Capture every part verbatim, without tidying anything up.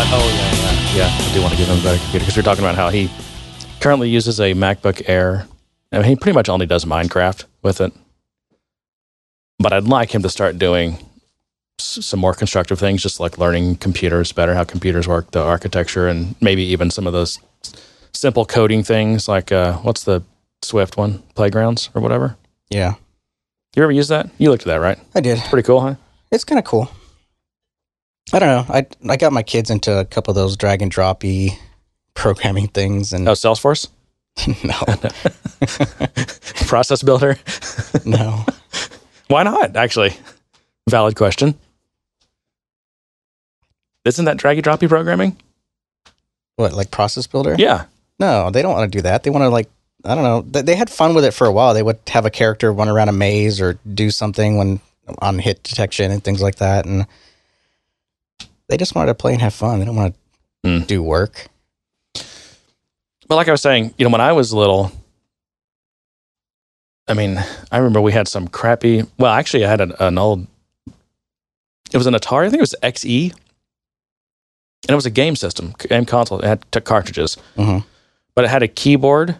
Oh, oh yeah, yeah. Yeah, I do want to give him a better computer because we we're talking about how he currently uses a MacBook Air. I mean, he pretty much only does Minecraft with it. But I'd like him to start doing s- some more constructive things, just like learning computers better, how computers work, the architecture, and maybe even some of those simple coding things like uh, what's the Swift one? Playgrounds or whatever? Yeah. You ever use that? You looked at that, right? I did. It's pretty cool, huh? It's kind of cool. I don't know. I I got my kids into a couple of those drag and droppy programming things. And oh, Salesforce? No. Process Builder? No. Why not, actually? Valid question. Isn't that drag and droppy programming? What, like Process Builder? Yeah. No, they don't want to do that. They want to, like, I don't know. They had fun with it for a while. They would have a character run around a maze or do something when on hit detection and things like that. And they just wanted to play and have fun. They don't want to mm. do work. But like I was saying, you know, when I was little, I mean, I remember we had some crappy, well, actually I had an, an old, it was an Atari, I think it was X E. And it was a game system, game console. It had t- cartridges. Mm-hmm. But it had a keyboard.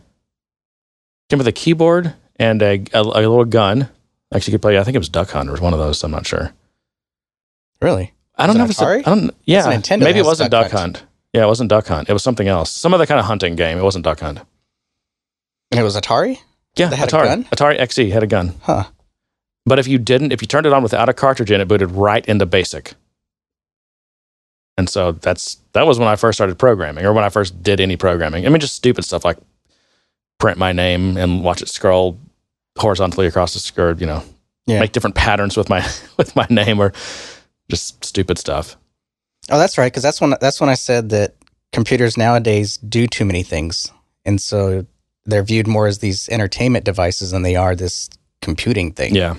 Remember the keyboard and a, a, a little gun. Actually, you could play, I think it was Duck Hunt or one of those. I'm not sure. Really? I don't know if it's Atari? A, I don't, yeah. Nintendo maybe it wasn't Duck, Duck Hunt. Hunt. Yeah, it wasn't Duck Hunt. It was something else. Some other kind of hunting game. It wasn't Duck Hunt. And it was Atari? Yeah, they had Atari. A gun? Atari X E had a gun. Huh. But if you didn't, if you turned it on without a cartridge in, it booted right into BASIC. And so that's that was when I first started programming, or when I first did any programming. I mean, just stupid stuff like print my name and watch it scroll horizontally across the screen, you know, yeah. Make different patterns with my with my name, or just stupid stuff. Oh, that's right, because that's when that's when I said that computers nowadays do too many things, and so they're viewed more as these entertainment devices than they are this computing thing. Yeah.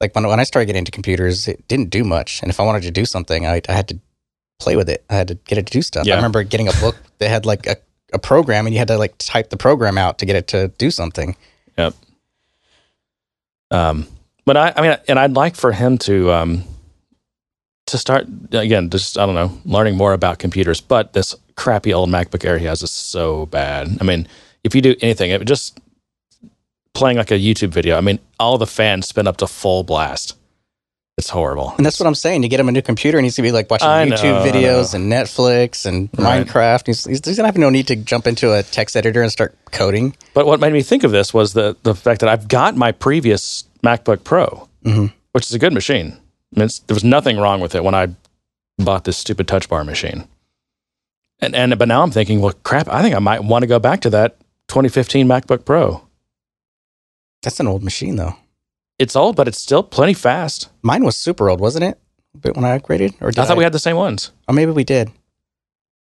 Like when when I started getting into computers, it didn't do much, and if I wanted to do something, I I had to play with it. I had to get it to do stuff. Yeah. I remember getting a book that had like a, a program, and you had to like type the program out to get it to do something. Yep. Um, but I I mean, and I'd like for him to. Um, To start, again, just, I don't know, learning more about computers. But this crappy old MacBook Air he has is so bad. I mean, if you do anything, it, just playing like a YouTube video, I mean, all the fans spin up to full blast. It's horrible. And that's what I'm saying. You get him a new computer and he's going to be like watching I YouTube know, videos and Netflix and right. Minecraft. He's, he's going to have no need to jump into a text editor and start coding. But what made me think of this was the, the fact that I've got my previous MacBook Pro, mm-hmm. which is a good machine. I mean, it's, there was nothing wrong with it when I bought this stupid Touch Bar machine. And and but now I'm thinking, well, crap, I think I might want to go back to that twenty fifteen MacBook Pro. That's an old machine, though. It's old, but it's still plenty fast. Mine was super old, wasn't it? But when I upgraded? Or did I thought I... we had the same ones. Oh, maybe we did.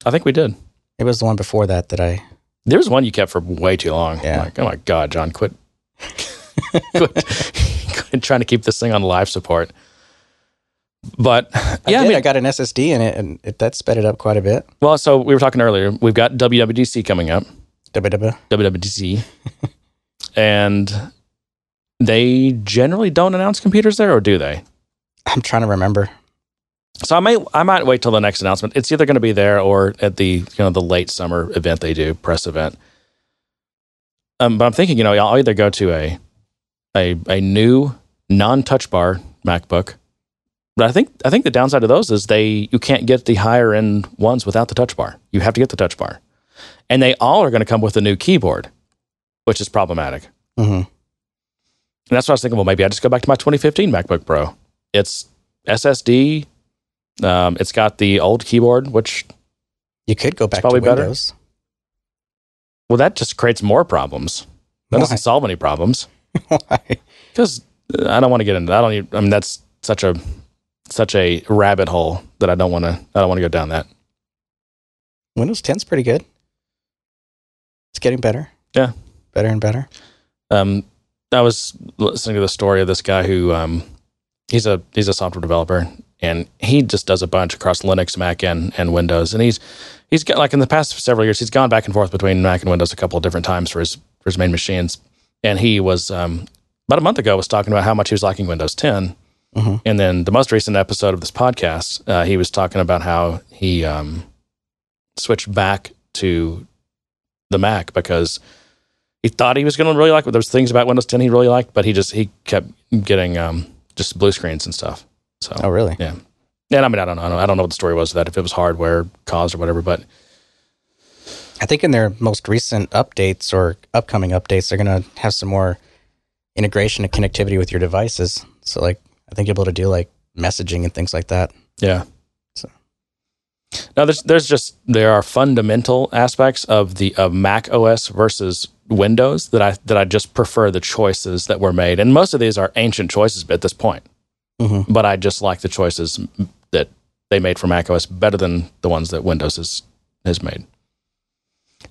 I think we did. It was the one before that that I... There was one you kept for way too long. Yeah. Like, oh, my God, John, quit. quit. quit trying to keep this thing on life support. But yeah, I, did. I, mean, I got an S S D in it, and it, that sped it up quite a bit. Well, so we were talking earlier. We've got W W D C coming up. W W D C, and they generally don't announce computers there, or do they? I'm trying to remember. So I might I might wait till the next announcement. It's either going to be there or at the you know the late summer event they do press event. Um, but I'm thinking you know I'll either go to a a a new non-touch bar MacBook. But I think I think the downside of those is they you can't get the higher end ones without the touch bar. You have to get the touch bar, and they all are going to come with a new keyboard, which is problematic. Mm-hmm. And that's what I was thinking. Well, maybe I just go back to my twenty fifteen MacBook Pro. It's S S D. Um, it's got the old keyboard, which you could go back probably to Windows. Better. Well, that just creates more problems. That Why? Doesn't solve any problems. Why? Because I don't want to get into. I don't. Even, I mean, that's such a such a rabbit hole that I don't want to I don't want to go down that. Windows ten's pretty good. It's getting better. Yeah. Better and better. Um, I was listening to the story of this guy who um, he's a he's a software developer, and he just does a bunch across Linux, Mac, and, and Windows. And he's he's got, like, in the past several years, he's gone back and forth between Mac and Windows a couple of different times for his for his main machines. And he was um, about a month ago was talking about how much he was liking Windows ten. Mm-hmm. And then the most recent episode of this podcast, uh, he was talking about how he um, switched back to the Mac because he thought he was going to really like what those things about Windows ten he really liked, but he just he kept getting um, just blue screens and stuff. So oh really? Yeah. And I mean I don't know I don't, I don't know what the story was of that, if it was hardware caused or whatever, but I think in their most recent updates or upcoming updates, they're going to have some more integration and connectivity with your devices. So like I think you'll be able to do like messaging and things like that. Yeah. So now there's there's just there are fundamental aspects of the of Mac O S versus Windows that I that I just prefer the choices that were made, and most of these are ancient choices at this point. Mm-hmm. But I just like the choices that they made for macOS better than the ones that Windows has, has made.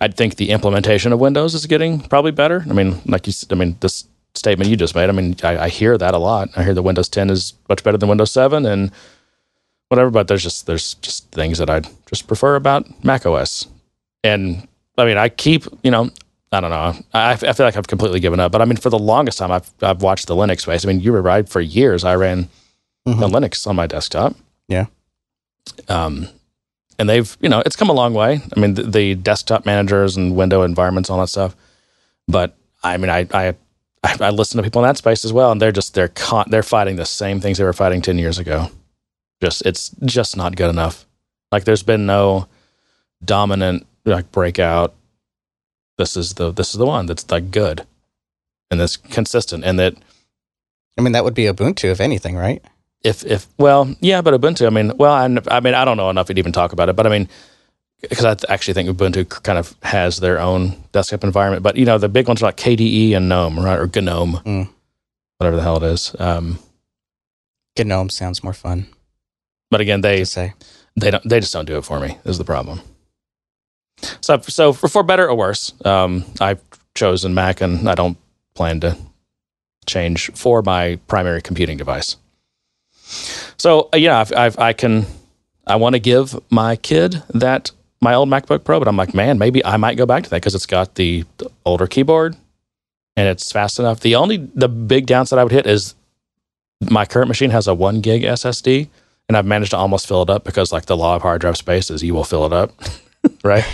I think the implementation of Windows is getting probably better. I mean, like you said, I mean, this statement you just made, I mean, I, I hear that a lot. I hear that Windows ten is much better than Windows seven and whatever, but there's just there's just things that I just prefer about macOS. And, I mean, I keep, you know, I don't know. I, I feel like I've completely given up. But I mean, for the longest time, I've I've watched the Linux space. I mean, you were right. For years, I ran mm-hmm. a Linux on my desktop. Yeah. Um, and they've, you know, it's come a long way. I mean, the, the desktop managers and window environments, all that stuff. But I mean, I I I listen to people in that space as well, and they're just they're con- they're fighting the same things they were fighting ten years ago. Just it's just not good enough. Like, there's been no dominant like breakout. This is the this is the one that's like good, and that's consistent, and that. I mean, that would be Ubuntu, if anything, right? If if well, yeah, but Ubuntu. I mean, well, I, I mean, I don't know enough to even talk about it, but I mean, because I th- actually think Ubuntu kind of has their own desktop environment. But you know, the big ones are like K D E and GNOME, right, or GNOME, mm. whatever the hell it is. Um, GNOME sounds more fun, but again, they say they don't they just don't do it for me. Is the problem. So, so for, for better or worse, um, I've chosen Mac, and I don't plan to change for my primary computing device. So, uh, yeah, I've, I've, I can, I want to give my kid that my old MacBook Pro, but I'm like, man, maybe I might go back to that because it's got the, the older keyboard and it's fast enough. The only the big downside I would hit is my current machine has a one gig S S D, and I've managed to almost fill it up because like the law of hard drive space is you will fill it up. Right,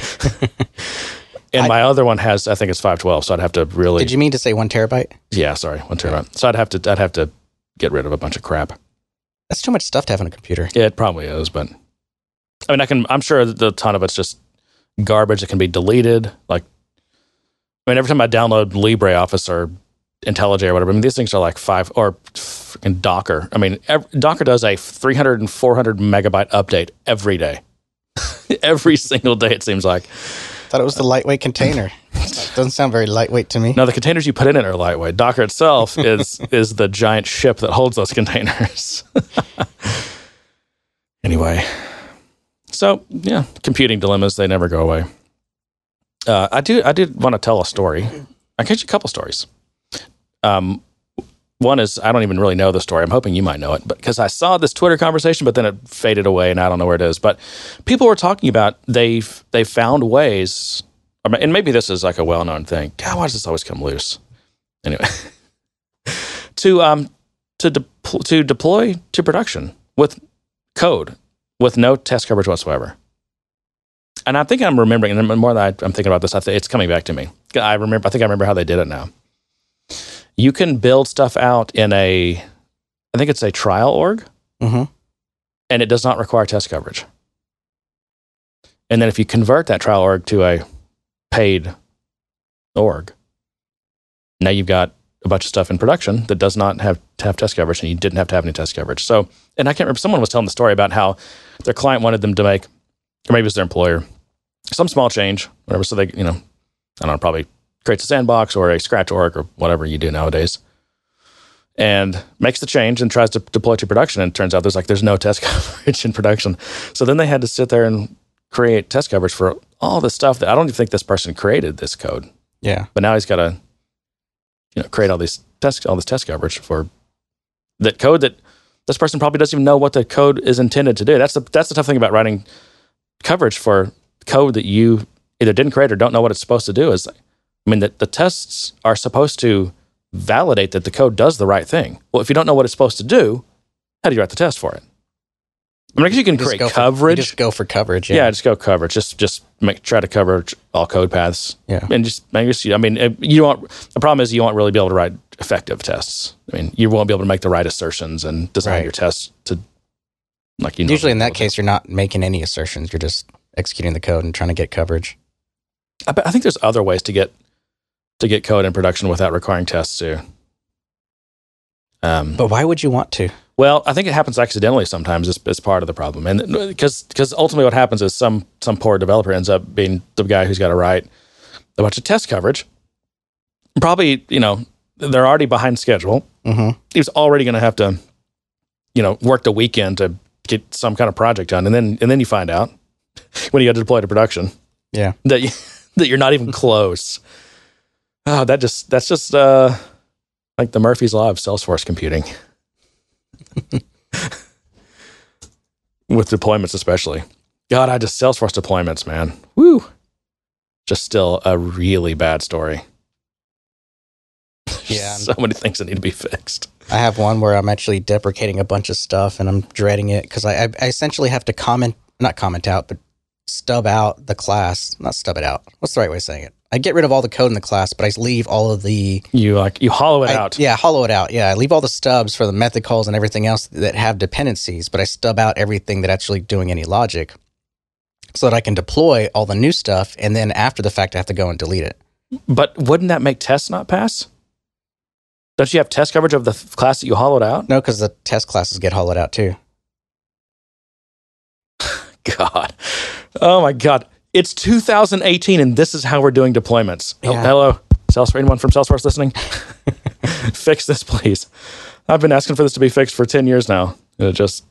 and I, my other one has, I think it's five twelve, so I'd have to really. Did you mean to say one terabyte? Yeah, sorry, one terabyte. Yeah. So I'd have to, I'd have to get rid of a bunch of crap. That's too much stuff to have on a computer. Yeah, it probably is, but I mean, I can. I'm sure that a ton of it's just garbage that can be deleted. Like, I mean, every time I download LibreOffice or IntelliJ or whatever, I mean, these things are like five or freaking Docker. I mean, every, Docker does a three hundred and four hundred megabyte update every day. Every single day, it seems like. Thought it was the lightweight container. Doesn't sound very lightweight to me. No, the containers you put in it are lightweight. Docker itself is is the giant ship that holds those containers. Anyway, so yeah, computing dilemmas—they never go away. Uh, I do. I did want to tell a story. I catch a couple stories. Um, one is I don't even really know the story. I'm hoping you might know it, but because I saw this Twitter conversation, but then it faded away, and I don't know where it is. But people were talking about they've they found ways, and maybe this is like a well-known thing. God, why does this always come loose? Anyway, to um to de- to deploy to production with code with no test coverage whatsoever. And I think I'm remembering, and more than I, I'm thinking about this, I th- it's coming back to me. I remember. I think I remember how they did it now. You can build stuff out in a, I think it's a trial org, mm-hmm. and it does not require test coverage. And then if you convert that trial org to a paid org, now you've got a bunch of stuff in production that does not have to have test coverage, and you didn't have to have any test coverage. So, and I can't remember, someone was telling the story about how their client wanted them to make, or maybe it was their employer, some small change, whatever. So they, you know, I don't know, probably creates a sandbox or a scratch org or whatever you do nowadays, and makes the change and tries to deploy to production. And it turns out there's like there's no test coverage in production. So then they had to sit there and create test coverage for all the stuff that I don't even think this person created this code. Yeah, but now he's got to, you know, create all these test all this test coverage for that code that this person probably doesn't even know what the code is intended to do. That's the that's the tough thing about writing coverage for code that you either didn't create or don't know what it's supposed to do is. I mean, the, the tests are supposed to validate that the code does the right thing. Well, if you don't know what it's supposed to do, How do you write the test for it? I mean, I guess you can create coverage. For, just go for coverage. Yeah, yeah just go coverage. Just just make, try to cover all code paths. Yeah, and just I guess I mean you won't. The problem is you won't really be able to write effective tests. I mean, you won't be able to make the right assertions and design right. your tests to like you. Know Usually, in that case, you're not making any assertions. You're just executing the code and trying to get coverage. I, I think there's other ways to get to get code in production without requiring tests too. Um, but why would you want to? Well, I think it happens accidentally sometimes. It's, it's part of the problem, and because because ultimately what happens is some some poor developer ends up being the guy who's got to write a bunch of test coverage. Probably, you know, they're already behind schedule. Mm-hmm. He was already going to have to, you know, work the weekend to get some kind of project done, and then and then you find out when you got to deploy to production, yeah, that you, that you're not even close. Oh, that just that's just uh, like the Murphy's Law of Salesforce computing. With deployments especially. God, I just Salesforce deployments, man. Woo. Just still a really bad story. Yeah. So many things that need to be fixed. I have one where I'm actually deprecating a bunch of stuff and I'm dreading it because I, I, I essentially have to comment, not comment out, but stub out the class. Not stub it out. What's the right way of saying it? I get rid of all the code in the class, but I leave all of the... You like you hollow it I, out. Yeah, hollow it out. Yeah, I leave all the stubs for the method calls and everything else that have dependencies, but I stub out everything that actually doing any logic so that I can deploy all the new stuff, and then after the fact, I have to go and delete it. But wouldn't that make tests not pass? Don't you have test coverage of the f- class that you hollowed out? No, because the test classes get hollowed out too. God. Oh, my God. It's two thousand eighteen, and this is how we're doing deployments. Yeah. Hello, Salesforce, anyone from Salesforce listening? Fix this, please. I've been asking for this to be fixed for ten years now. It just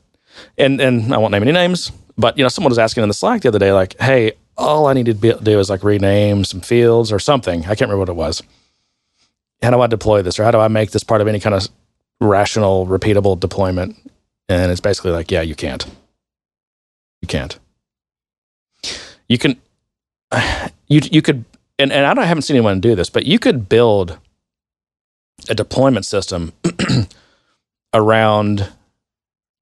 and and I won't name any names, but you know, someone was asking in the Slack the other day, like, "Hey, all I need to be, do is like rename some fields or something." I can't remember what it was. How do I deploy this, or how do I make this part of any kind of rational, repeatable deployment? And it's basically like, yeah, you can't. You can't. You can, you you could, and, and I, don't, I haven't seen anyone do this, but you could build a deployment system around,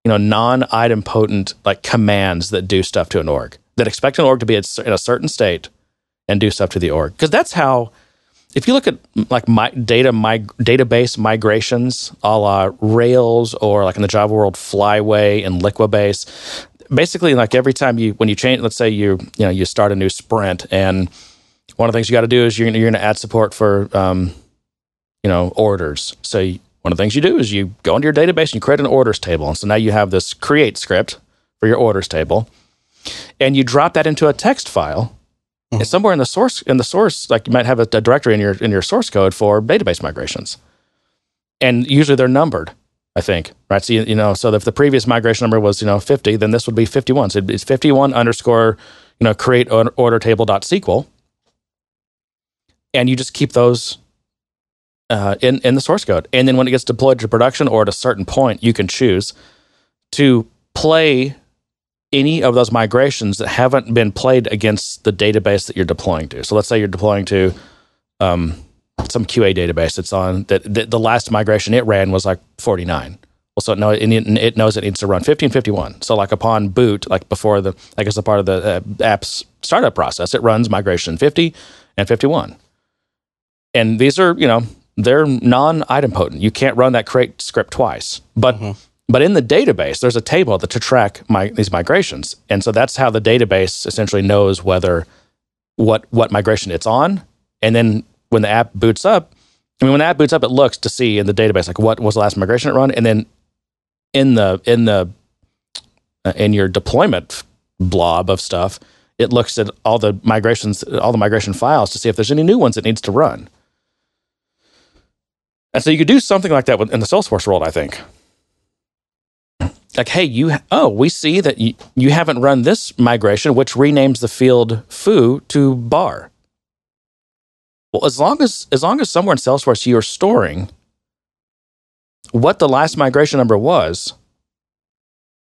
you know, non-idempotent like commands that do stuff to an org, that expect an org to be in a certain state and do stuff to the org. Because that's how, if you look at like my, data mig, database migrations, a la Rails or like in the Java world, Flyway and Liquibase. Basically, like every time you, when you change, let's say you, you know, you start a new sprint, and one of the things you got to do is you're you're going to add support for, um, you know, orders. So you, one of the things you do is you go into your database and you create an orders table, and so now you have this create script for your orders table, and you drop that into a text file, mm-hmm. and somewhere in the source in the source, like you might have a, a directory in your in your source code for database migrations, and usually they're numbered. I think, right? So, you, you know, so if the previous migration number was, you know, fifty, then this would be fifty-one. So it's fifty-one underscore, you know, create order table dot S Q L. And you just keep those uh, in, in the source code. And then when it gets deployed to production or at a certain point, you can choose to play any of those migrations that haven't been played against the database that you're deploying to. So let's say you're deploying to... Um, some Q A database that's on that, that the last migration it ran was like forty-nine. Well, so no, it, it knows it needs to run fifteen fifty-one. So like upon boot, like before the, I guess a part of the uh, app's startup process, it runs migration fifty and fifty-one. And these are, you know, they're non-idempotent. You can't run that create script twice. But mm-hmm. but in the database, there's a table to track my, these migrations. And so that's how the database essentially knows whether what what migration it's on, and then when the app boots up, I mean, when the app boots up, it looks to see in the database like what was the last migration it run, and then in the in the uh, in your deployment blob of stuff, it looks at all the migrations, all the migration files to see if there's any new ones it needs to run. And so you could do something like that in the Salesforce world, I think. Like, hey, you oh, we see that you, you haven't run this migration, which renames the field foo to bar. Well, as long as as long as somewhere in Salesforce you are storing what the last migration number was,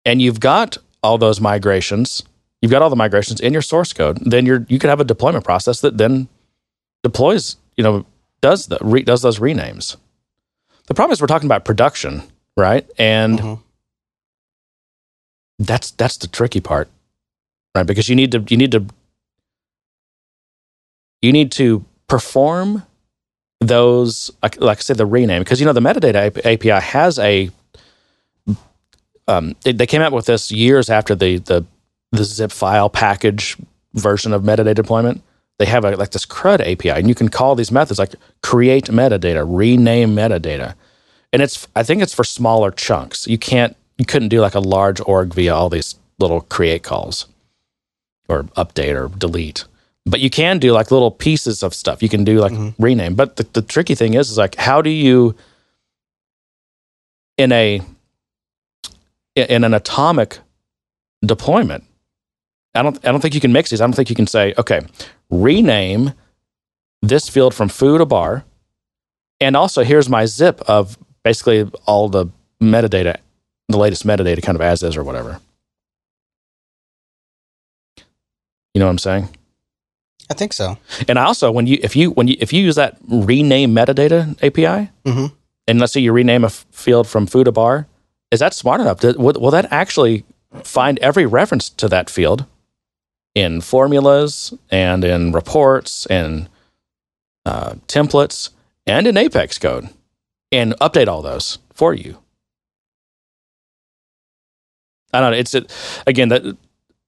and you've got all those migrations, you've got all the migrations in your source code, then you're you could have a deployment process that then deploys, you know, does the re, does those renames. The problem is we're talking about production, right? And mm-hmm. That's that's the tricky part, right? Because you need to you need to you need to perform those, like, like I said, the rename, because you know the metadata A P I has a. Um, they, they came out with this years after the the the zip file package version of metadata deployment. They have a, like this CRUD A P I, and you can call these methods like create metadata, rename metadata, and it's I think it's for smaller chunks. You can't. You couldn't do like a large org via all these little create calls or update or delete. But you can do like little pieces of stuff. You can do like mm-hmm. rename. But the, the tricky thing is, is like how do you in a in an atomic deployment? I don't I don't think you can mix these. I don't think you can say, okay, rename this field from foo to bar. And also here's my zip of basically all the metadata. The latest metadata kind of as is or whatever. You know what I'm saying? I think so. And also when you if you when you if you use that rename metadata A P I, mm-hmm. and let's say you rename a field from foo to bar, is that smart enough? To, will, will that actually find every reference to that field in formulas and in reports and uh, templates and in Apex code and update all those for you? I don't know. It's it, again that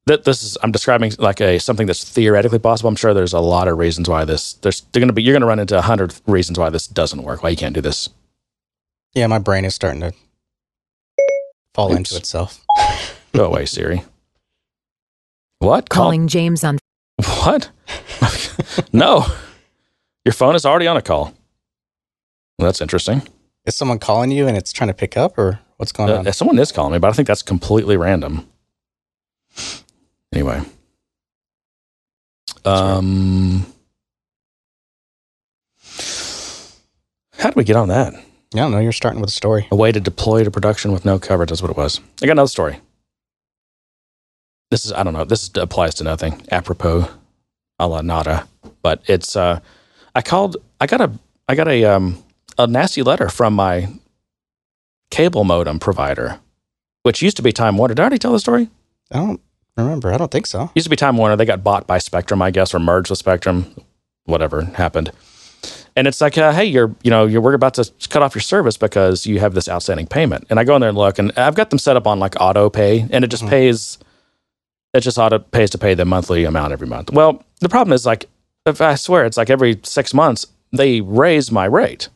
that this is. I'm describing like a something that's theoretically possible. I'm sure there's a lot of reasons why this. There's they're going to be. You're going to run into a hundred reasons why this doesn't work. Why you can't do this. Yeah, my brain is starting to fall Oops. into itself. Go away, Siri. What? Calling Call- James on. What? No, your phone is already on a call. Well, that's interesting. Is someone calling you and it's trying to pick up, or what's going uh, on? Someone is calling me, but I think that's completely random. Anyway. Um, how did we get on that? I don't know. You're starting with a story. A way to deploy to production with no coverage is what it was. I got another story. This is, I don't know. This applies to nothing. Apropos a la nada. But it's, uh, I called, I got a, I got a, um, a nasty letter from my cable modem provider, which used to be Time Warner. Did I already tell the story? I don't remember. I don't think so. Used to be Time Warner. They got bought by Spectrum, I guess, or merged with Spectrum, whatever happened. And it's like, uh, hey, you're, you know, you're we're about to cut off your service because you have this outstanding payment. And I go in there and look, and I've got them set up on like auto pay, and it just mm-hmm. pays. It just auto pays to pay the monthly amount every month. Well, the problem is like, if I swear, it's like every six months they raise my rate.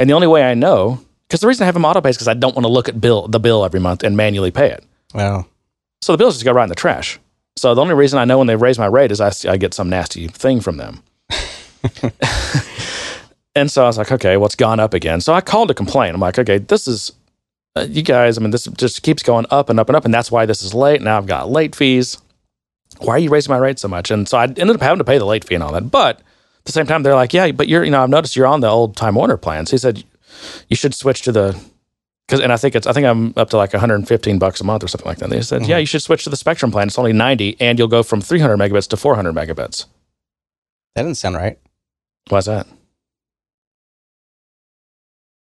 And the only way I know, because the reason I have them auto pay is because I don't want to look at bill the bill every month and manually pay it. Wow. So the bills just go right in the trash. So the only reason I know when they raise my rate is I, I get some nasty thing from them. And so I was like, okay, well, it's gone up again. So I called to complain. I'm like, okay, this is, uh, you guys, I mean, this just keeps going up and up and up, and that's why this is late. Now I've got late fees. Why are you raising my rate so much? And so I ended up having to pay the late fee and all that. But at the same time, they're like, yeah, but you're, you know, I've noticed you're on the old Time Warner plans. He said, you should switch to the, because, and I think it's, I think I'm up to like one hundred fifteen bucks a month or something like that. And they said, mm-hmm. yeah, you should switch to the Spectrum plan. It's only ninety, and you'll go from three hundred megabits to four hundred megabits. That doesn't sound right. Why's that?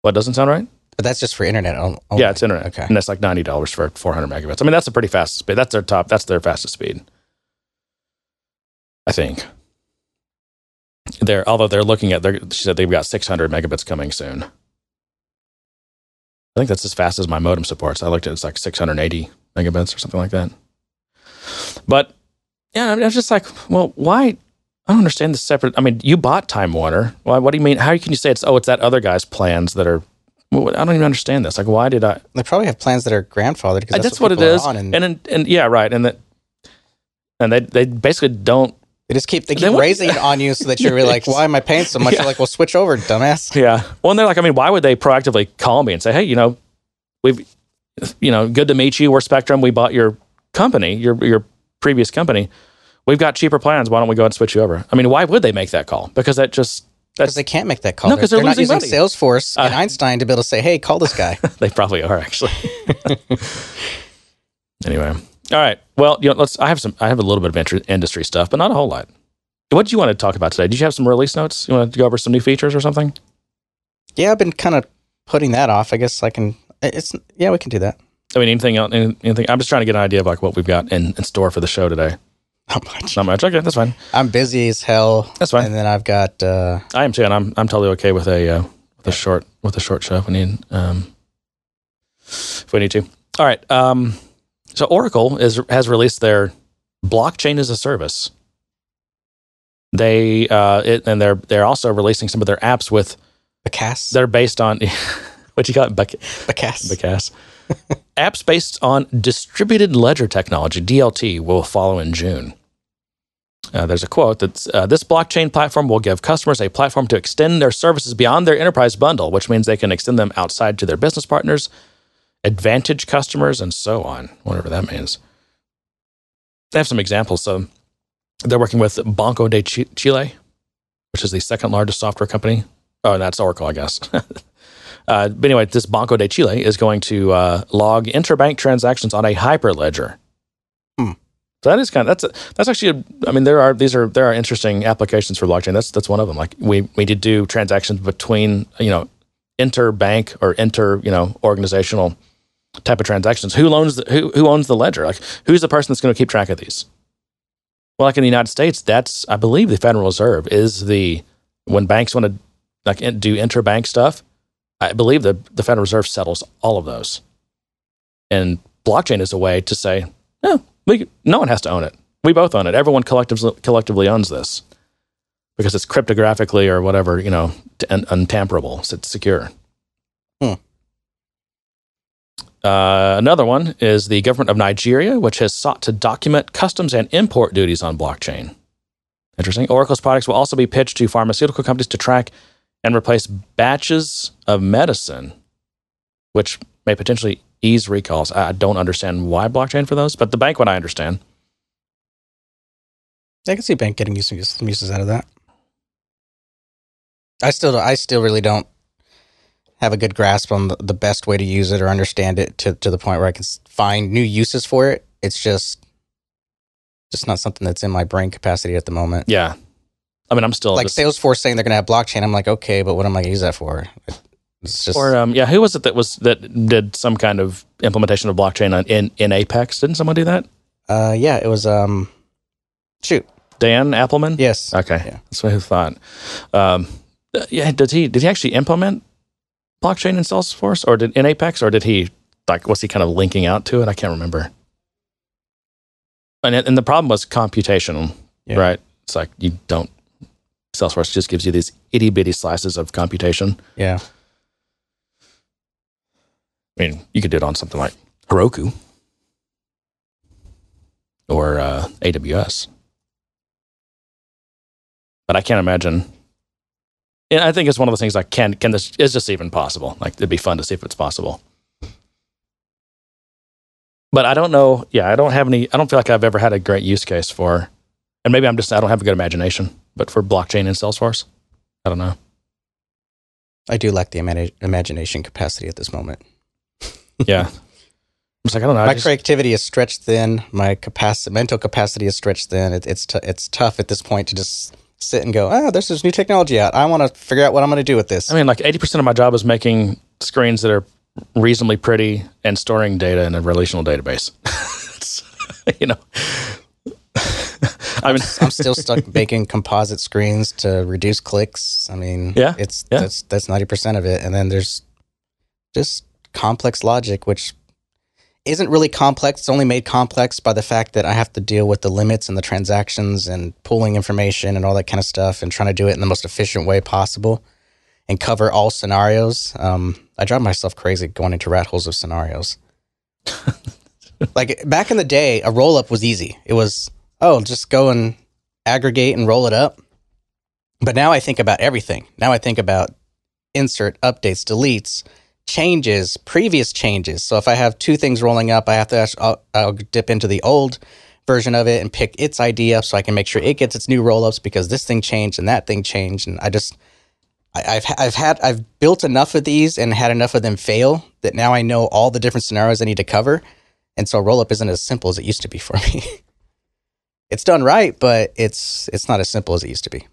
What doesn't sound right? But that's just for internet only. Yeah, it's internet. Okay. And that's like ninety dollars for four hundred megabits. I mean, that's a pretty fast speed. That's their top, that's their fastest speed, I think. They're, although they're looking at, she said they've got six hundred megabits coming soon. I think that's as fast as my modem supports. I looked at it, it's like six hundred eighty megabits or something like that. But, yeah, I was just like, well, why? I don't understand this separate. I mean, you bought Time Warner. Why? What do you mean? How can you say it's, oh, it's that other guy's plans that are, well, I don't even understand this. Like, why did I? They probably have plans that are grandfathered because that's, that's what, what it is. On and, and, and, and yeah, right. And, that, and they, they basically don't. They just keep they keep they raising it on you so that you're really like, why am I paying so much? Yeah. You're like, well, switch over, dumbass. Yeah. Well, and they're like, I mean, why would they proactively call me and say, hey, you know, we've, you know, good to meet you. We're Spectrum. We bought your company, your your previous company. We've got cheaper plans. Why don't we go ahead and switch you over? I mean, why would they make that call? Because that just because they can't make that call. No, because they're, they're, they're not using money. Salesforce uh, and Einstein to be able to say, hey, call this guy. They probably are actually. Anyway. All right. Well, you know, let's. I have some. I have a little bit of industry stuff, but not a whole lot. What do you want to talk about today? Did you have some release notes? You want to go over some new features or something? Yeah, I've been kind of putting that off. I guess I can. It's yeah, we can do that. I mean, anything else? Anything? I'm just trying to get an idea of like what we've got in, in store for the show today. Not much. Not much. Okay, that's fine. I'm busy as hell. That's fine. And then I've got. Uh, I am too, and I'm I'm totally okay with a uh, with a short with a short show if we need um, if we need to. All right. Um, so Oracle is has released their blockchain as a service. They uh, it, and they're they're also releasing some of their apps with. Bacas. They're based on what you call it, Bac- Bacas. Bacas. Apps based on distributed ledger technology, D L T, will follow in June. Uh, there's a quote that's, uh, this blockchain platform will give customers a platform to extend their services beyond their enterprise bundle, which means they can extend them outside to their business partners, advantage customers, and so on, whatever that means. They have some examples. So they're working with Banco de Ch- Chile, which is the second largest software company. Oh, that's Oracle, I guess. Uh, but anyway, this Banco de Chile is going to uh, log interbank transactions on a hyperledger. Hmm. So that is kind of that's a, that's actually a, I mean there are these are there are interesting applications for blockchain. That's that's one of them. Like we we did do transactions between you know interbank or inter you know organizational type of transactions. Who owns the, who who owns the ledger? Like who's the person that's going to keep track of these? Well, like in the United States, that's I believe the Federal Reserve is the when banks want to like do interbank stuff. I believe the, the Federal Reserve settles all of those. And blockchain is a way to say, no, we, no one has to own it. We both own it. Everyone collectively, collectively owns this because it's cryptographically or whatever, you know, t- untamperable. So it's secure. Hmm. Uh, another one is the government of Nigeria, which has sought to document customs and import duties on blockchain. Interesting. Oracle's products will also be pitched to pharmaceutical companies to track and replace batches of medicine, which may potentially ease recalls. I don't understand why blockchain for those, but the bank one I understand. I can see a bank getting some uses out of that. I still, I still really don't have a good grasp on the best way to use it or understand it to, to the point where I can find new uses for it. It's just, just not something that's in my brain capacity at the moment. Yeah. I mean, I'm still like just, Salesforce saying they're going to have blockchain. I'm like, okay, but what am I going to use that for? It's just or um, yeah, who was it that was that did some kind of implementation of blockchain on, in in Apex? Didn't someone do that? Uh, yeah, it was um, shoot, Dan Appleman. Yes, okay, yeah. That's what I thought. Um, yeah, did he did he actually implement blockchain in Salesforce or did in Apex or did he like was he kind of linking out to it? I can't remember. And and the problem was computational, yeah. Right? It's like you don't. Salesforce just gives you these itty-bitty slices of computation. Yeah. I mean, you could do it on something like Heroku or uh, A W S. But I can't imagine. And I think it's one of those things like, can can this, is this even possible? Like, it'd be fun to see if it's possible. But I don't know. Yeah, I don't have any, I don't feel like I've ever had a great use case for, and maybe I'm just, I don't have a good imagination. But for blockchain and Salesforce, I don't know. I do lack the imag- imagination capacity at this moment. Yeah. I'm just like, I don't know. My just... creativity is stretched thin. My capacity, mental capacity is stretched thin. It, it's, t- it's tough at this point to just sit and go, oh, there's this new technology out. I want to figure out what I'm going to do with this. I mean, like eighty percent of my job is making screens that are reasonably pretty and storing data in a relational database. You know? I mean, I'm still stuck making composite screens to reduce clicks. I mean, yeah, it's yeah. that's that's ninety percent of it. And then there's just complex logic, which isn't really complex. It's only made complex by the fact that I have to deal with the limits and the transactions and pooling information and all that kind of stuff and trying to do it in the most efficient way possible and cover all scenarios. Um, I drive myself crazy going into rat holes of scenarios. Like back in the day, a roll-up was easy. It was... oh, just go and aggregate and roll it up. But now I think about everything. Now I think about insert, updates, deletes, changes, previous changes. So if I have two things rolling up, I have to ask, I'll, I'll dip into the old version of it and pick its I D up so I can make sure it gets its new roll-ups because this thing changed and that thing changed. And I just, I, I've I've had I've built enough of these and had enough of them fail that now I know all the different scenarios I need to cover. And so roll-up isn't as simple as it used to be for me. It's done right, but it's it's not as simple as it used to be.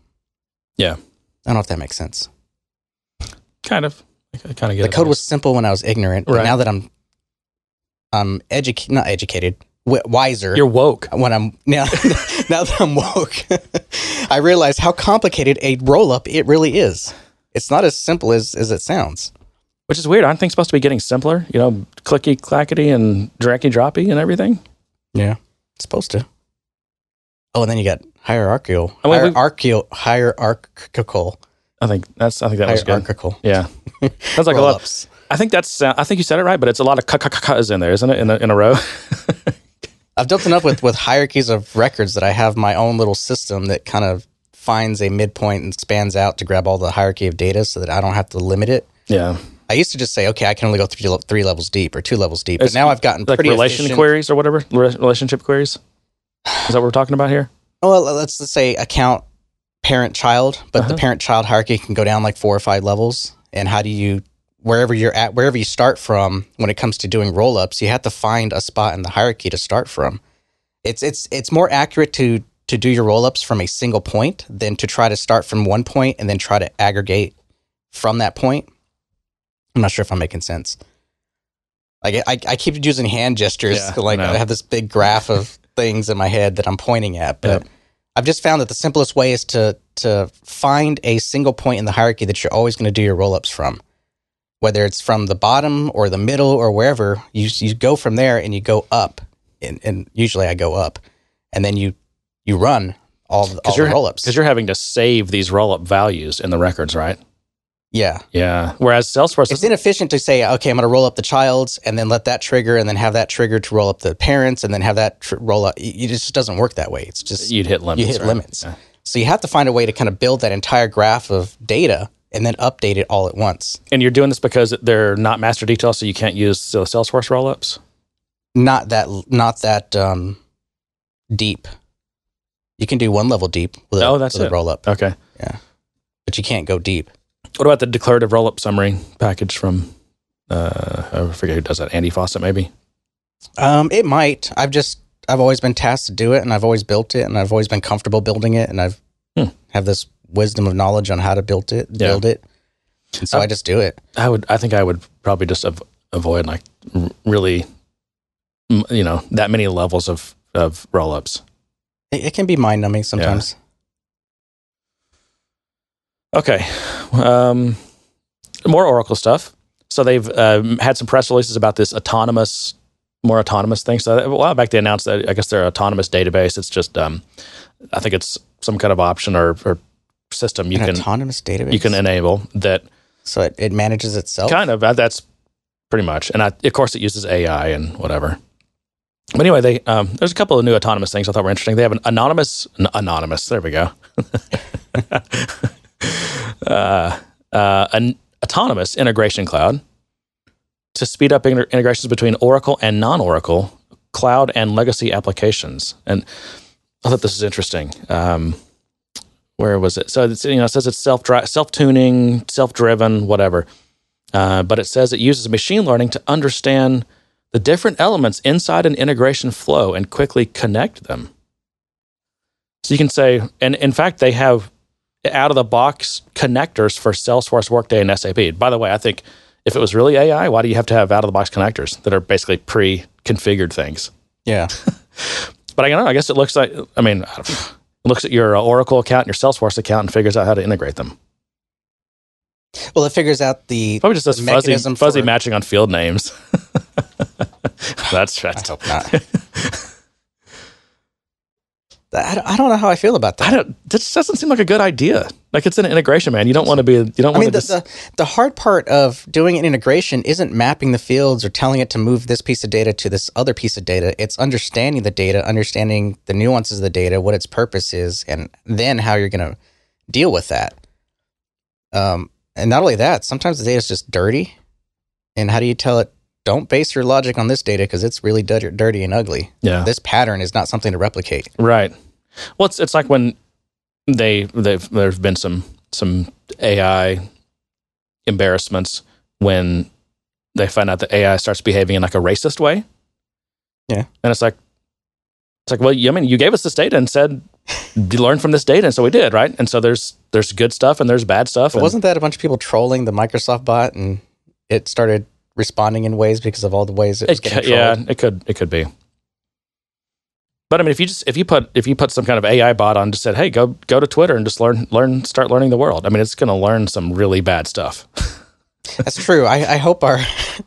Yeah. I don't know if that makes sense. Kind of. I kind of get it. The code was simple when I was ignorant, but now that I'm um educ not educated w- wiser. You're woke. When I'm now now that I'm woke, I realize how complicated a roll up it really is. It's not as simple as as it sounds. Which is weird. Aren't things supposed to be getting simpler? You know, clicky clackety and dracky droppy and everything. Yeah, it's supposed to. Oh, and then you got hierarchical, I mean, hierarchical, we, hierarchical. I think that's. I think that was good. Hierarchical. Yeah, that's like a lot. Ups. I think that's. Uh, I think you said it right, but it's a lot of k-k-k-k's in there, isn't it? In a, in a row. I've done enough with with hierarchies of records that I have my own little system that kind of finds a midpoint and spans out to grab all the hierarchy of data, so that I don't have to limit it. Yeah. I used to just say, okay, I can only go three, three levels deep or two levels deep. But it's, now I've gotten like pretty relation efficient. Queries or whatever, relationship queries. Is that what we're talking about here? Well, let's, let's say account parent child, but uh-huh. the parent child hierarchy can go down like four or five levels. And how do you, wherever you're at, wherever you start from, when it comes to doing roll ups, you have to find a spot in the hierarchy to start from. It's it's it's more accurate to to do your roll ups from a single point than to try to start from one point and then try to aggregate from that point. I'm not sure if I'm making sense. Like I, I keep using hand gestures. Yeah, like no. I have this big graph of things in my head that I'm pointing at, but yep. I've just found that the simplest way is to to find a single point in the hierarchy that you're always going to do your roll-ups from, whether it's from the bottom or the middle or wherever. You you go from there and you go up, and, and usually I go up, and then you you run all the, all the roll-ups because you're having to save these roll-up values in the records, right? Yeah. Yeah. Whereas Salesforce... It's inefficient to say, okay, I'm going to roll up the childs and then let that trigger and then have that trigger to roll up the parents and then have that tr- roll up. It just doesn't work that way. It's just... You'd hit limits. You hit right? limits. Yeah. So you have to find a way to kind of build that entire graph of data and then update it all at once. And you're doing this because they're not master detail, so you can't use so Salesforce roll-ups? Not that, not that um, deep. You can do one level deep with, oh, a, that's with it. a roll-up. Okay. Yeah. But you can't go deep. What about the declarative roll-up summary package from, uh, I forget who does that, Andy Fawcett maybe? Um, it might. I've just, I've always been tasked to do it, and I've always built it, and I've always been comfortable building it, and I've hmm. have this wisdom of knowledge on how to build it, yeah. build it, and so I, I just do it. I would, I think I would probably just av- avoid like r- really, you know, that many levels of, of roll-ups. It, it can be mind-numbing sometimes. Yeah. Okay, um, more Oracle stuff. So they've um, had some press releases about this autonomous, more autonomous thing. So a while back they announced that I guess their autonomous database. It's just, um, I think it's some kind of option or, or system you An can autonomous database you can enable that. So it, it manages itself. Kind of. That's pretty much. And I, of course, it uses A I and whatever. But anyway, they um, there's a couple of new autonomous things I thought were interesting. They have an anonymous, n- anonymous. There we go. Uh, uh, an autonomous integration cloud to speed up inter- integrations between Oracle and non-Oracle cloud and legacy applications. And I thought this is interesting. Um, where was it? So it's, you know, it says it's self self-tuning, self-driven, whatever. Uh, but it says it uses machine learning to understand the different elements inside an integration flow and quickly connect them. So you can say, and in fact, they have out-of-the-box connectors for Salesforce, Workday, and S A P. By the way, I think if it was really A I, why do you have to have out-of-the-box connectors that are basically pre-configured things? Yeah. But I don't know. I guess it looks like, I mean, it looks at your Oracle account and your Salesforce account and figures out how to integrate them. Well, it figures out the Probably just does fuzzy, fuzzy for... matching on field names. That's right. I hope not. I don't know how I feel about that. I don't, this doesn't seem like a good idea. Like it's an integration, man. You don't want to be. You don't. I mean, the, just... the the hard part of doing an integration isn't mapping the fields or telling it to move this piece of data to this other piece of data. It's understanding the data, understanding the nuances of the data, what its purpose is, and then how you're going to deal with that. Um, and not only that, sometimes the data is just dirty. And how do you tell it? Don't base your logic on this data because it's really d- dirty and ugly. Yeah. This pattern is not something to replicate. Right. Well, it's it's like when they they've there's been some some A I embarrassments when they find out that A I starts behaving in like a racist way. Yeah. And it's like it's like well, you, I mean, you gave us this data and said learn from this data, and so we did, right? And so there's there's good stuff and there's bad stuff. But and, wasn't that a bunch of people trolling the Microsoft bot and it started responding in ways because of all the ways it was it getting could, yeah, it could it could be. But I mean, if you just if you put if you put some kind of A I bot on and just said, "Hey, go go to Twitter and just learn learn start learning the world." I mean, it's going to learn some really bad stuff. That's true. I, I hope our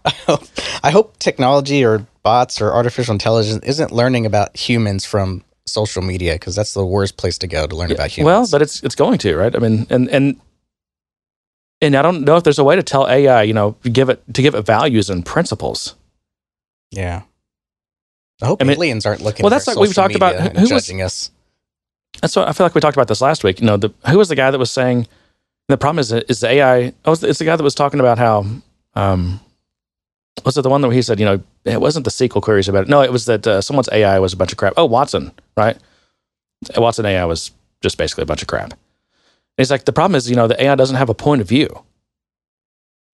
I hope, I hope technology or bots or artificial intelligence isn't learning about humans from social media, because that's the worst place to go to learn about humans. Well, but it's it's going to, right? I mean, and and and I don't know if there's a way to tell A I, you know, give it to give it values and principles. Yeah. I hope I mean, aliens aren't looking. Well, that's like we've talked about who, who judging was, us. That's what I feel like we talked about this last week. You know, the, who was the guy that was saying the problem is is the A I? Oh, it's the guy that was talking about how um, was it the one that he said, you know, it wasn't the S Q L queries about it. No, it was that uh, someone's A I was a bunch of crap. Oh, Watson, right? Watson A I was just basically a bunch of crap. And he's like, the problem is, you know, the A I doesn't have a point of view,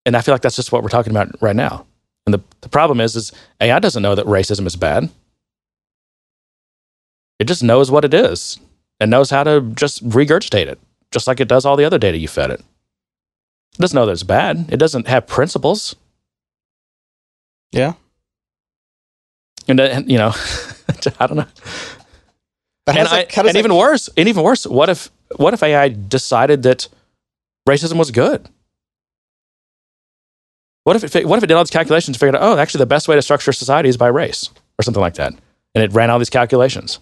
and I feel like that's just what we're talking about right now. And the, the problem is, is A I doesn't know that racism is bad. It just knows what it is and knows how to just regurgitate it, just like it does all the other data you fed it. It doesn't know that it's bad. It doesn't have principles. Yeah. And, and you know, I don't know. But and I, that, and that, even worse, and even worse, what if what if A I decided that racism was good? What if it what if it did all these calculations and figured out, oh, actually the best way to structure society is by race or something like that, and it ran all these calculations?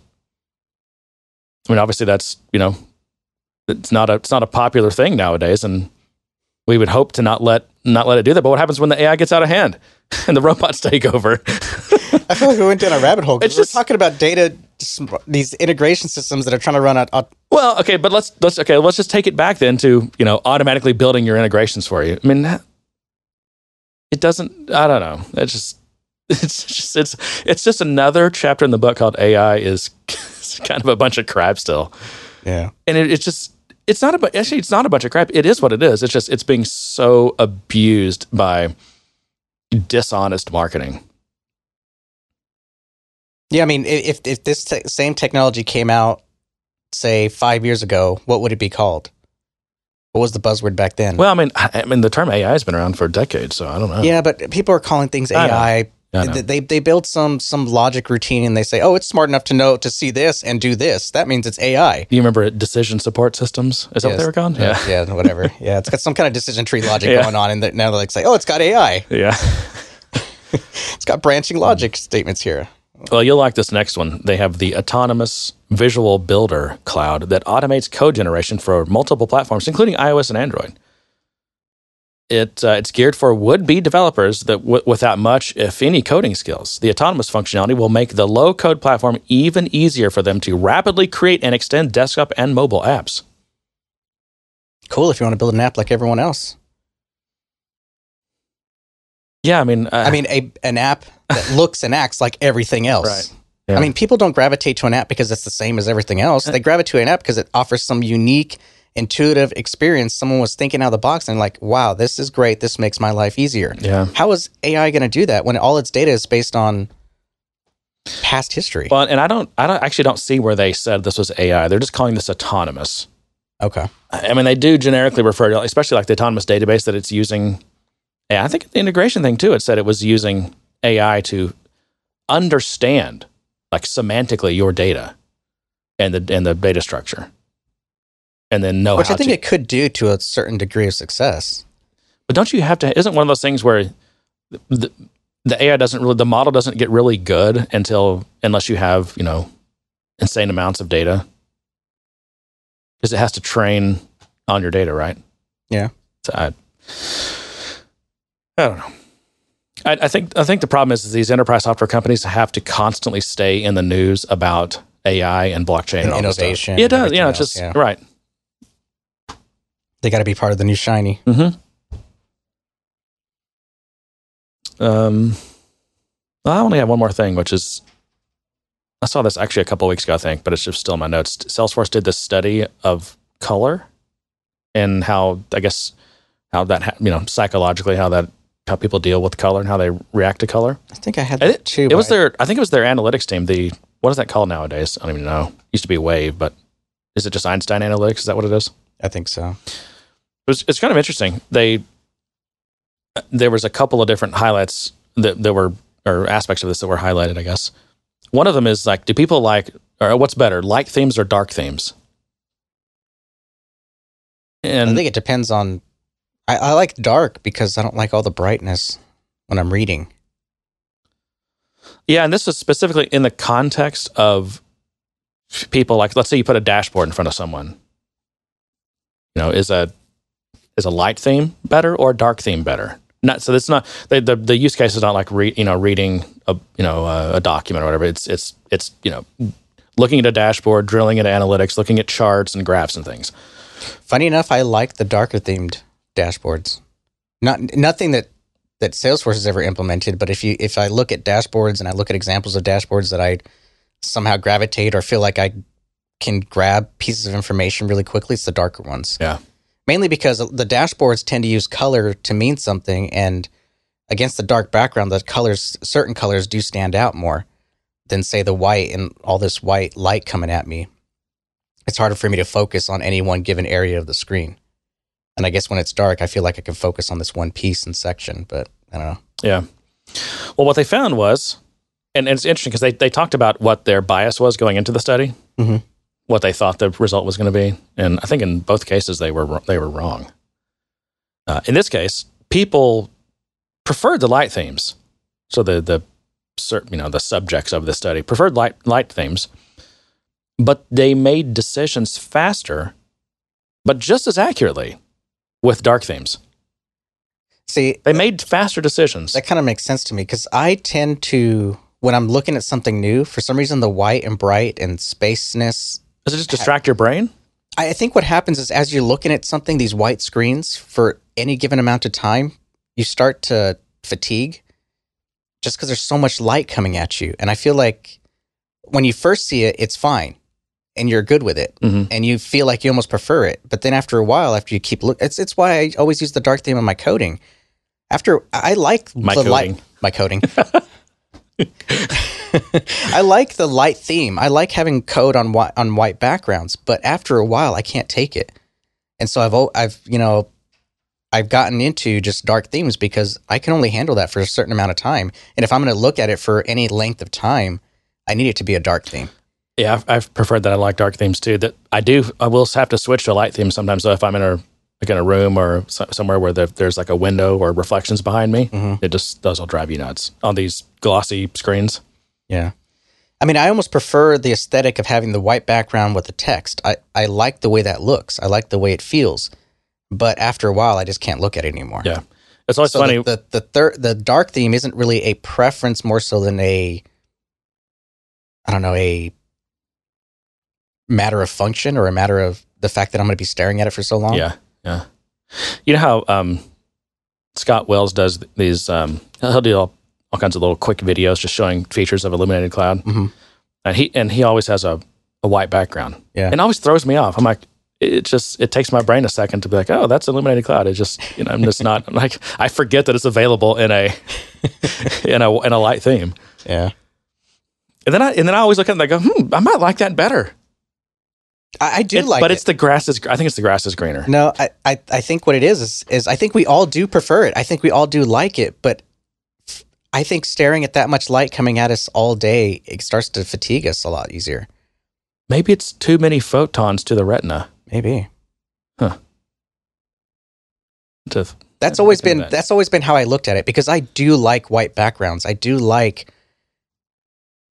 I mean, obviously that's, you know, it's not a it's not a popular thing nowadays, and we would hope to not let not let it do that. But what happens when the A I gets out of hand and the robots take over? I feel like we went down a rabbit hole because we're just talking about data, these integration systems that are trying to run out. Uh, well, okay, but let's let's okay let's just take it back then to, you know, automatically building your integrations for you. I mean. That, It doesn't. I don't know. It's just. It's just. It's. It's just another chapter in the book called A I is kind of a bunch of crap still. Yeah. And it, it's just. It's not a. Actually, it's not a bunch of crap. It is what it is. It's just. It's being so abused by dishonest marketing. Yeah, I mean, if if this te- same technology came out, say five years ago, what would it be called? What was the buzzword back then? Well, I mean, I, I mean, the term A I has been around for decades, so I don't know. Yeah, but people are calling things A I. I know. I know. They they build some some logic routine and they say, oh, it's smart enough to know to see this and do this. That means it's A I. You remember decision support systems? Is that yes. what they were called? Yeah, yeah, yeah whatever. Yeah, it's got some kind of decision tree logic yeah. going on, and now they're like, say, oh, it's got A I. Yeah, it's got branching logic statements here. Well, you'll like this next one. They have the autonomous Visual Builder cloud that automates code generation for multiple platforms, including iOS and Android. It uh, it's geared for would-be developers that w- without much, if any, coding skills. The autonomous functionality will make the low-code platform even easier for them to rapidly create and extend desktop and mobile apps. Cool if you want to build an app like everyone else. Yeah, I mean... Uh, I mean, a, an app that looks and acts like everything else. Right. Yeah. I mean, people don't gravitate to an app because it's the same as everything else. They gravitate to an app because it offers some unique, intuitive experience. Someone was thinking out of the box and like, wow, this is great. This makes my life easier. Yeah. How is A I going to do that when all its data is based on past history? Well, and I don't, I don't actually don't see where they said this was A I. They're just calling this autonomous. Okay. I mean, they do generically refer to, especially like the autonomous database that it's using... Yeah, I think the integration thing, too, it said it was using A I to understand, like, semantically your data and the and the data structure. And then know Which how to... Which I think to. It could do to a certain degree of success. But don't you have to... Isn't one of those things where the, the A I doesn't really... The model doesn't get really good until... Unless you have, you know, insane amounts of data. Because it has to train on your data, right? Yeah. So I... I don't know. I, I think I think the problem is, is these enterprise software companies have to constantly stay in the news about A I and blockchain and, and all innovation. It does, yeah. It's just yeah. right. They got to be part of the new shiny. Mm-hmm. Um, I only have one more thing, which is I saw this actually a couple of weeks ago, I think, but it's just still in my notes. Salesforce did this study of color and how I guess how that you know psychologically how that. How people deal with color and how they react to color. I think I had that too. It was their, I think it was their analytics team. The what is that called nowadays? I don't even know. It used to be Wave, but is it just Einstein Analytics? Is that what it is? I think so. It was, it's kind of interesting. They there was a couple of different highlights that, that were, or aspects of this that were highlighted, I guess. One of them is, like, do people like, or what's better, light themes or dark themes? And I think it depends on, I, I like dark because I don't like all the brightness when I'm reading. Yeah, and this is specifically in the context of people, like, let's say you put a dashboard in front of someone. You know, is a is a light theme better or a dark theme better? Not so. It's not the the, the use case is not like re, you know reading a you know uh, a document or whatever. It's it's it's you know looking at a dashboard, drilling into analytics, looking at charts and graphs and things. Funny enough, I like the darker themed dashboards. Not nothing that. that Salesforce has ever implemented, but if you if I look at dashboards and I look at examples of dashboards that I somehow gravitate or feel like I can grab pieces of information really quickly, it's the darker ones. Yeah. Mainly because the dashboards tend to use color to mean something, and against the dark background, the colors, certain colors do stand out more than, say, the white and all this white light coming at me. It's harder for me to focus on any one given area of the screen. And I guess when it's dark, I feel like I can focus on this one piece and section, but I don't know. Yeah. Well, what they found was, and, and it's interesting because they, they talked about what their bias was going into the study, mm-hmm. what they thought the result was going to be. And I think in both cases, they were they were wrong. Uh, in this case, people preferred the light themes. So the, the you know the subjects of the study preferred light light themes, but they made decisions faster, but just as accurately. With dark themes. See, they made faster decisions. That kind of makes sense to me because I tend to, when I'm looking at something new, for some reason the white and bright and spaceness. Does it just distract ha- your brain? I think what happens is as you're looking at something, these white screens, for any given amount of time, you start to fatigue just because there's so much light coming at you. And I feel like when you first see it, it's fine. And you're good with it, mm-hmm. and you feel like you almost prefer it. But then after a while, after you keep looking, it's it's why I always use the dark theme in my coding. After I like my the coding. light, my coding. I like the light theme. I like having code on white on white backgrounds. But after a while, I can't take it, and so I've I've you know I've gotten into just dark themes because I can only handle that for a certain amount of time. And if I'm going to look at it for any length of time, I need it to be a dark theme. Yeah, I've, I've preferred that. I like dark themes too. That I do. I will have to switch to a light theme sometimes. So if I'm in a like in a room or so, somewhere where the, there's like a window or reflections behind me, mm-hmm. it just those will drive you nuts on these glossy screens. Yeah, I mean, I almost prefer the aesthetic of having the white background with the text. I, I like the way that looks. I like the way it feels. But after a while, I just can't look at it anymore. Yeah, it's always so funny. The the the, thir- the dark theme isn't really a preference more so than a I don't know a matter of function or a matter of the fact that I'm going to be staring at it for so long. Yeah, yeah. You know how um, Scott Wells does these, um, he'll do all, all kinds of little quick videos just showing features of Illuminated Cloud. Mm-hmm. And he and he always has a, a white background. Yeah. And it always throws me off. I'm like, it just, it takes my brain a second to be like, oh, that's Illuminated Cloud. It just, you know, I'm just not, I'm like, I forget that it's available in a, in a, in a light theme. Yeah. And then I, and then I always look at it and I go, hmm, I might like that better. I do it, like but it. But it's the grass is, I think it's the grass is greener. No, I, I, I think what it is, is is I think we all do prefer it. I think we all do like it, but I think staring at that much light coming at us all day, it starts to fatigue us a lot easier. Maybe it's too many photons to the retina. Maybe. Huh. To, that's always been, that. that's always been how I looked at it because I do like white backgrounds. I do like...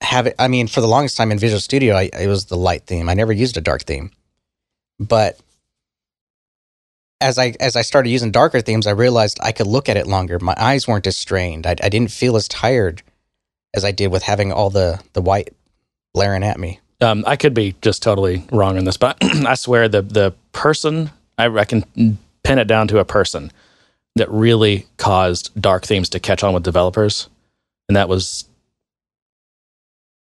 Have it, I mean, for the longest time in Visual Studio, I, it was the light theme. I never used a dark theme, but as I as I started using darker themes, I realized I could look at it longer. My eyes weren't as strained. I, I didn't feel as tired as I did with having all the, the white blaring at me. Um, I could be just totally wrong on this, but I swear the the person I, I can pin it down to a person that really caused dark themes to catch on with developers, and that was.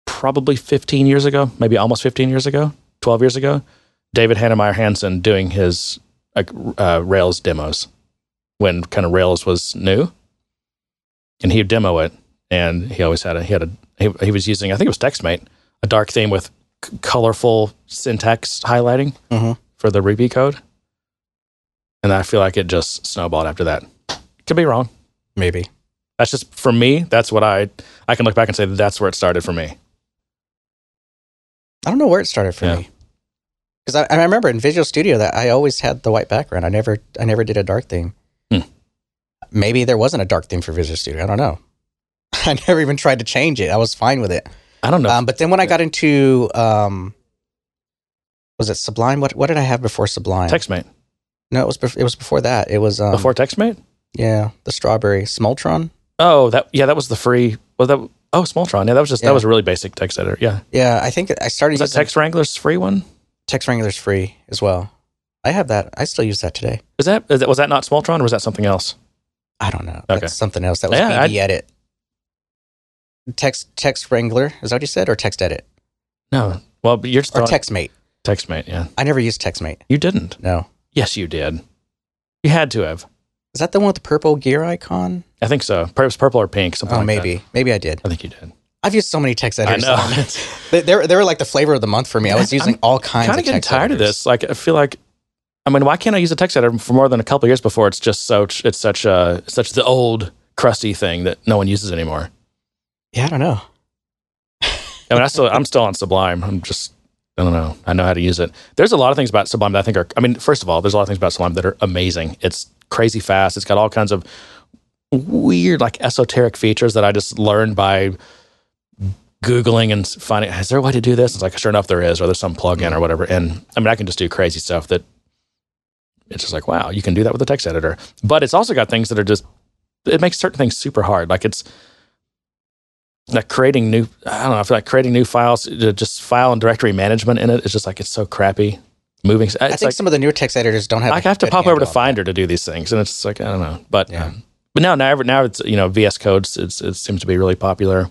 Probably fifteen years ago, maybe almost fifteen years ago, twelve years ago, David Hannemeyer Hansen doing his uh, uh, Rails demos when kind of Rails was new, and he'd demo it, and he always had a he had a he, he was using I think it was TextMate, a dark theme with c- colorful syntax highlighting mm-hmm. for the Ruby code, and I feel like it just snowballed after that. Could be wrong. maybe. That's just, for me, that's what I, I can look back and say that's where it started for me. I don't know where it started for yeah. me. Because I, I remember in Visual Studio that I always had the white background. I never I never did a dark theme. Hmm. Maybe there wasn't a dark theme for Visual Studio. I don't know. I never even tried to change it. I was fine with it. I don't know. Um, but then when I got into, um, was it Sublime? What what did I have before Sublime? TextMate. No, it was bef- it was before that. It was um, before TextMate. Yeah, the strawberry Smultron. Oh, that yeah, that was the free. Well, that oh Smultron. Yeah, that was just yeah. that was a really basic text editor. Yeah. Yeah, I think I started. Was using, that Text Wrangler's free one? Text Wrangler's free as well. I have that. I still use that today. Is that was that not Smultron or was that something else? I don't know. Okay. That's something else. That was yeah, B B Edit. Text Text Wrangler is that what you said or Text Edit? No. Well, you're just or TextMate. TextMate. Yeah. I never used TextMate. You didn't? No. Yes, you did. You had to have. Is that the one with the purple gear icon? I think so. It was purple or pink. Something. Oh, like maybe. That. Maybe I did. I think you did. I've used so many text editors. I know. they, they, were, they were like the flavor of the month for me. I was using I'm all kinds of text editors. I'm kind of getting tired editors. of this. Like, I feel like, I mean, why can't I use a text editor for more than a couple of years before it's just so, it's such a, such the old crusty thing that no one uses anymore? Yeah, I don't know. I mean, I still, I'm still on Sublime. I'm just, I don't know. I know how to use it. There's a lot of things about Sublime that I think are, I mean, first of all, there's a lot of things about Sublime that are amazing. It's crazy fast. It's got all kinds of weird, like esoteric features that I just learned by Googling and finding, is there a way to do this? It's like, sure enough, there is, or there's some plugin or whatever. And I mean, I can just do crazy stuff that it's just like, wow, you can do that with a text editor. But it's also got things that are just, it makes certain things super hard. Like it's like creating new, I don't know, I feel like creating new files, just file and directory management in it. It's just like, it's so crappy. Moving. It's I think like, some of the newer text editors don't have. I have to pop over to Finder to do these things. And it's just like, I don't know. But yeah. um, but now, now, now it's, you know, V S Codes, it's, it seems to be really popular.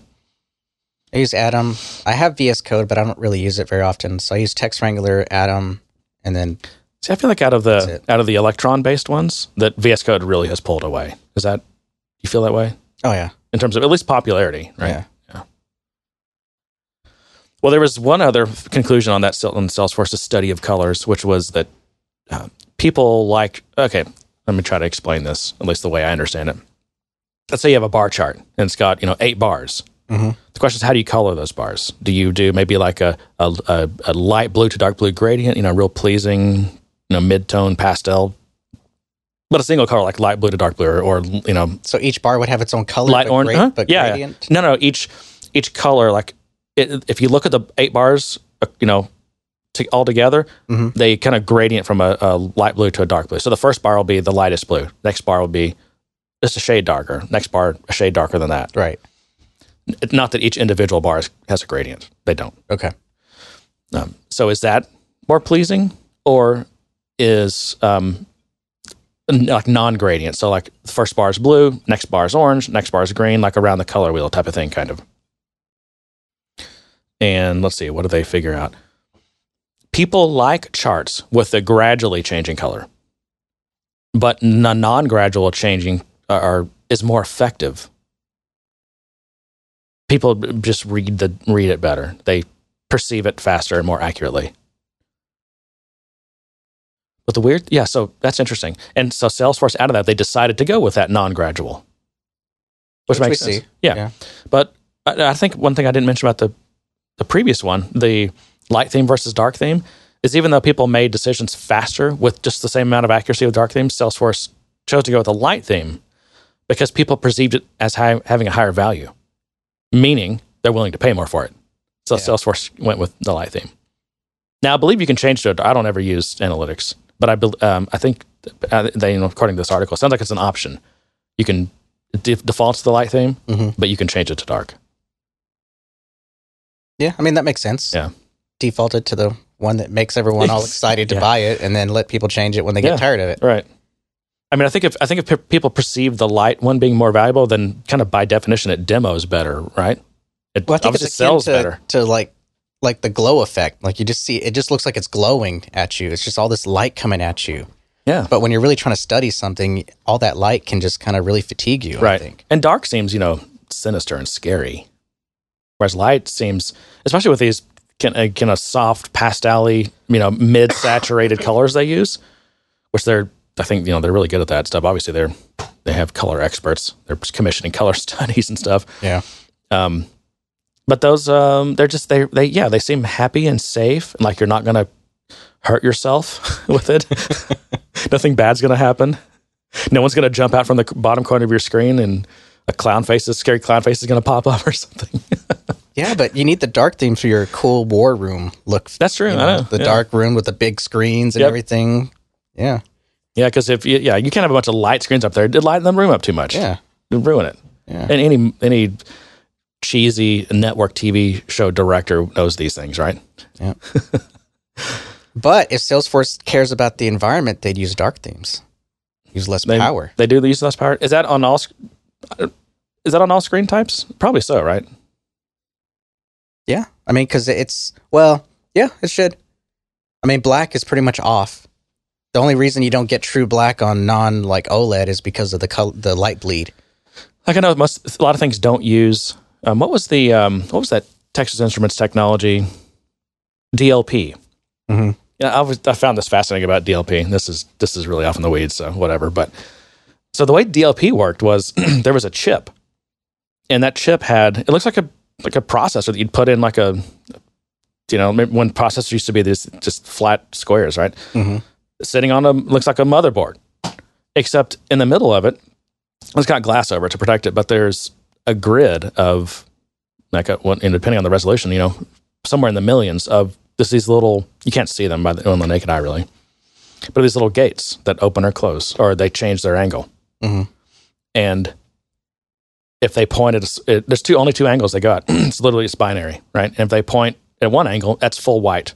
I use Atom. I have V S Code, but I don't really use it very often. So I use Text Wrangler, Atom, and then. See, I feel like out of the out of the Electron-based ones, that V S Code really has pulled away. Is that you feel that way? Oh yeah, in terms of at least popularity, right? Yeah. yeah. Well, there was one other conclusion on that on Salesforce's study of colors, which was that uh, people like. Okay, let me try to explain this at least the way I understand it. Let's say you have a bar chart and it's got you know eight bars. Mm-hmm. The question is, how do you color those bars? Do you do maybe like a a, a a light blue to dark blue gradient, you know, real pleasing, you know, mid-tone pastel, but a single color like light blue to dark blue, or, or you know, so each bar would have its own color, light orange, uh-huh. but yeah, gradient. No, no, each each color, like it, if you look at the eight bars, you know, to, all together, mm-hmm. they kind of gradient from a, a light blue to a dark blue. So the first bar will be the lightest blue. Next bar will be just a shade darker. Next bar a shade darker than that. Right. Not that each individual bar has a gradient. They don't. Okay. Um, so is that more pleasing, or is um, like non-gradient? So like the first bar is blue, next bar is orange, next bar is green, like around the color wheel type of thing, kind of. And let's see, what do they figure out? People like charts with the gradually changing color, but the non-gradual changing are is more effective. People just read the read it better. They perceive it faster and more accurately. But the weird, yeah, so that's interesting. And so Salesforce, out of that, they decided to go with that non-gradual, which, which makes sense. See. Yeah. yeah. But I, I think one thing I didn't mention about the, the previous one, the light theme versus dark theme, is even though people made decisions faster with just the same amount of accuracy with dark themes, Salesforce chose to go with a light theme because people perceived it as high, having a higher value. Meaning they're willing to pay more for it. So yeah. Salesforce went with the light theme. Now, I believe you can change to it. I don't ever use analytics, but I be, um, I think they, according to this article, it sounds like it's an option. You can def- default to the light theme, mm-hmm. but you can change it to dark. Yeah, I mean, that makes sense. Yeah. Default it to the one that makes everyone all excited to yeah. buy it, and then let people change it when they yeah. get tired of it. Right. I mean, I think if I think if people perceive the light one being more valuable, then kind of by definition, it demos better, right? It well, I think obviously it's sells to, better. To like, like the glow effect, like you just see, it just looks like it's glowing at you. It's just all this light coming at you. Yeah. But when you're really trying to study something, all that light can just kind of really fatigue you. Right. I think. And dark seems, you know, sinister and scary, whereas light seems, especially with these kind of, kind of soft pastel-y, you know, mid-saturated colors they use, which they're. I think, you know, they're really good at that stuff. Obviously, they're they have color experts. They're commissioning color studies and stuff. Yeah. Um, but those, um, they're just they they yeah, they seem happy and safe, and like you're not gonna hurt yourself with it. Nothing bad's gonna happen. No one's gonna jump out from the bottom corner of your screen and a clown face, a scary clown face is gonna pop up or something. Yeah, but you need the dark theme for your cool war room look. That's true. You know, I know. The yeah. dark room with the big screens and yep. everything. Yeah. Yeah, because if you, yeah, you can't have a bunch of light screens up there. It'd lighten the room up too much. Yeah. It'd ruin it. Yeah. And any any cheesy network T V show director knows these things, right? Yeah. But if Salesforce cares about the environment, they'd use dark themes. Use less they, power. They do use less power. Is that on all Is that on all screen types? Probably so, right? Yeah. I mean, because it's, well, yeah, it should. I mean, black is pretty much off. The only reason you don't get true black on non like OLED is because of the color, the light bleed. Like I know most a lot of things don't use. Um, what was the um, what was that Texas Instruments technology? D L P. Mm-hmm. Yeah, I was I found this fascinating about D L P. This is this is really off in the weeds, so whatever. But so the way D L P worked was there was a chip, and that chip had it looks like a like a processor that you'd put in like a you know when processors used to be these just flat squares, right? Mm-hmm. Sitting on a looks like a motherboard, except in the middle of it, it's got glass over it to protect it. But there's a grid of like, a, and depending on the resolution, you know, somewhere in the millions of just these little. You can't see them by the, on the naked eye, really, but these little gates that open or close, or they change their angle. Mm-hmm. And if they point at, it, there's two only two angles they got. It's literally it's binary, right? And if they point at one angle, that's full white.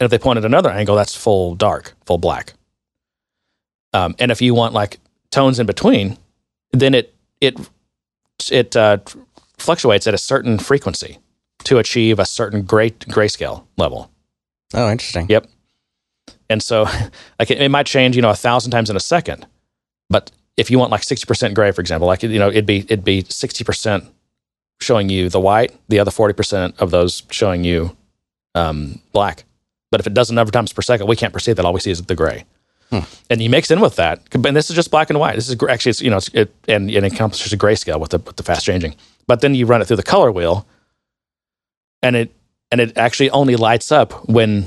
And if they point at another angle, that's full dark, full black. Um, and if you want like tones in between, then it it it uh, fluctuates at a certain frequency to achieve a certain gray grayscale level. Oh, interesting. Yep. And so, like it, it might change, you know, a thousand times in a second. But if you want like sixty percent gray, for example, like you know, it'd be it'd be sixty percent showing you the white, the other forty percent of those showing you um, black. But if it does a number of times per second, we can't perceive that. All we see is the gray. Hmm. And you mix in with that, and this is just black and white. This is actually, it's, you know, it's, it and, and it encompasses a grayscale with the with the fast changing. But then you run it through the color wheel, and it and it actually only lights up when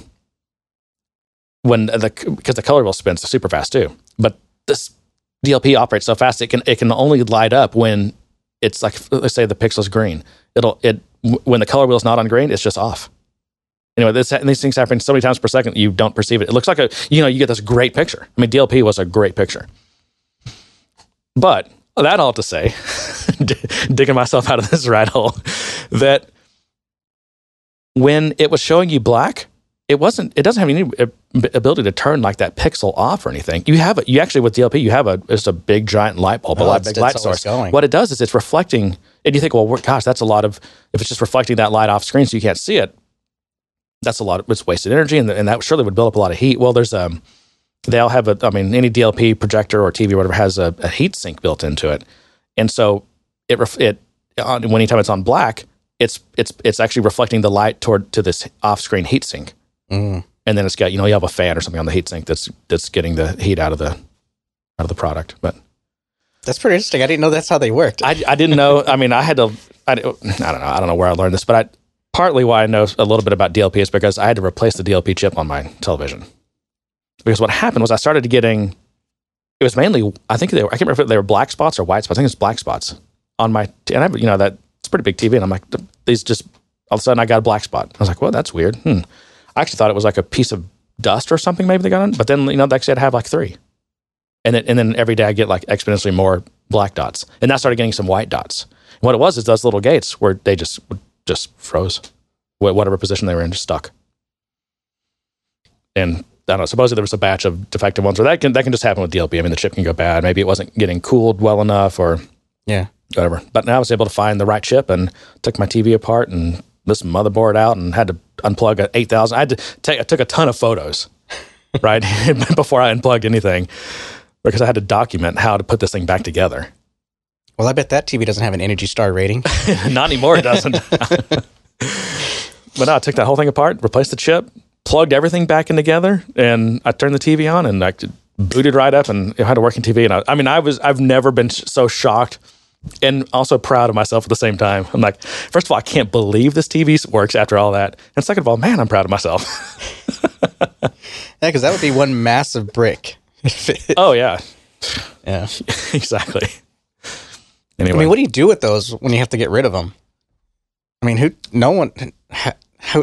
when the because the color wheel spins super fast too. But this D L P operates so fast it can it can only light up when it's like let's say the pixel's green. It'll it when the color wheel's not on green, it's just off. Anyway, this, and these things happen so many times per second you don't perceive it. It looks like a, you know, you get this great picture. I mean, D L P was a great picture. But that all to say, digging myself out of this rat hole, that when it was showing you black, it wasn't. It doesn't have any ability to turn like that pixel off or anything. You have a, you actually with D L P, you have a it's a big giant light bulb, oh, a lot of big light source. Going. What it does is it's reflecting, and you think, well, gosh, that's a lot of. If it's just reflecting that light off screen, so you can't see it. That's a lot of it's wasted energy, and, and that surely would build up a lot of heat. Well, there's um, they all have a. I mean, any D L P projector or T V or whatever has a, a heat sink built into it, and so it it on, anytime it's on black, it's it's it's actually reflecting the light toward to this off-screen heat sink, mm. and then it's got you know you have a fan or something on the heat sink that's that's getting the heat out of the out of the product. But that's pretty interesting. I didn't know that's how they worked. I I didn't know. I mean, I had to. I, I don't know. I don't know where I learned this, but I. Partly why I know a little bit about D L P is because I had to replace the D L P chip on my television. Because what happened was I started getting, it was mainly, I think they were, I can't remember if they were black spots or white spots. I think it's black spots on my, t- and I, you know, that it's a pretty big T V. And I'm like, these just, all of a sudden I got a black spot. I was like, well, that's weird. Hmm. I actually thought it was like a piece of dust or something maybe they got on. But then, you know, they actually had to have like three. And then, and then every day I get like exponentially more black dots. And I started getting some white dots. And what it was is those little gates where they just would, just froze, whatever position they were in, just stuck. And I don't know. Supposedly there was a batch of defective ones, or that can that can just happen with D L P. I mean, the chip can go bad. Maybe it wasn't getting cooled well enough, or yeah, whatever. But now I was able to find the right chip and took my T V apart and this motherboard out and had to unplug an eight thousand. I had to take. I took a ton of photos, right, before I unplugged anything because I had to document how to put this thing back together. Well, I bet that T V doesn't have an Energy Star rating. Not anymore, it doesn't. But no, I took that whole thing apart, replaced the chip, plugged everything back in together, and I turned the T V on, and I booted right up, and I had a working T V. And I, I mean, I was I've never been so shocked and also proud of myself at the same time. I'm like, first of all, I can't believe this T V works after all that, and second of all, man, I'm proud of myself. Yeah, because that would be one massive brick. Oh yeah, yeah, exactly. Anyway, I mean, what do you do with those when you have to get rid of them? I mean, who? No one. How,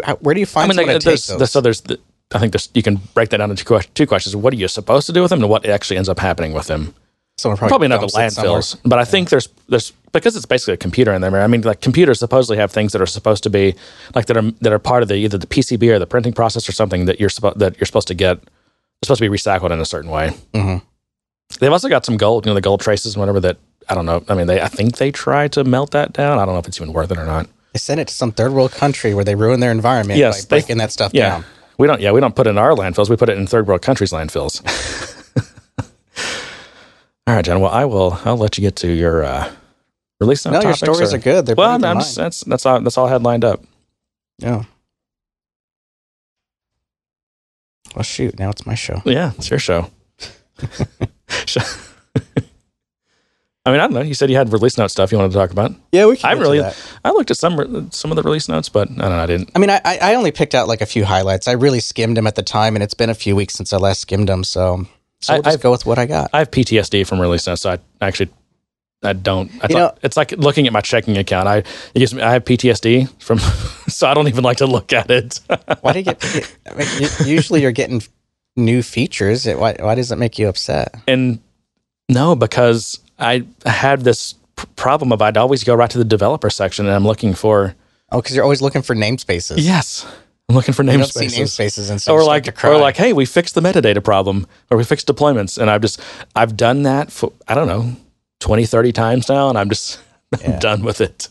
how, where do you find? I mean, like, there's, those? so there's. The, I think there's, you can break that down into two questions. What are you supposed to do with them, and what actually ends up happening with them? Someone probably, probably not the landfills, but I yeah. think there's there's because it's basically a computer in there. I mean, like, computers supposedly have things that are supposed to be like that are that are part of the either the P C B or the printing process or something that you're supposed that you're supposed to get. It's supposed to be recycled in a certain way. Mm-hmm. They've also got some gold, you know, the gold traces and whatever that, I don't know. I mean, they I think they try to melt that down. I don't know if it's even worth it or not. They send it to some third world country where they ruin their environment yes, by breaking they, that stuff yeah. down. We don't, yeah, we don't put it in our landfills. We put it in third world countries' landfills. All right, John. Well, I will, I'll let you get to your uh, release. No, your stories or, are good. They're well, no, I'm just, that's, that's, all, that's all I had lined up. Yeah. Well, shoot, now it's my show. Yeah, it's your show. I mean, I don't know. You said you had release note stuff you wanted to talk about. Yeah, we can. I really, that. I looked at some some of the release notes, but I don't know. I didn't. I mean, I, I only picked out like a few highlights. I really skimmed them at the time, and it's been a few weeks since I last skimmed them. So, so we'll I, just I've, go with what I got. I have P T S D from release notes, so I actually, I don't. I you thought, know, it's like looking at my checking account. I it gives me, I have P T S D from, so I don't even like to look at it. Why do you get? I mean, usually, you're getting new features. It, why why does it make you upset? And no, because I had this problem of I'd always go right to the developer section, and I'm looking for... Oh, because you're always looking for namespaces. Yes. I'm looking for namespaces. You don't see namespaces, and so or like, to cry. Or like, hey, we fixed the metadata problem, or we fixed deployments, and I've just, I've done that for, I don't know, twenty, thirty times now, and I'm just yeah. I'm done with it.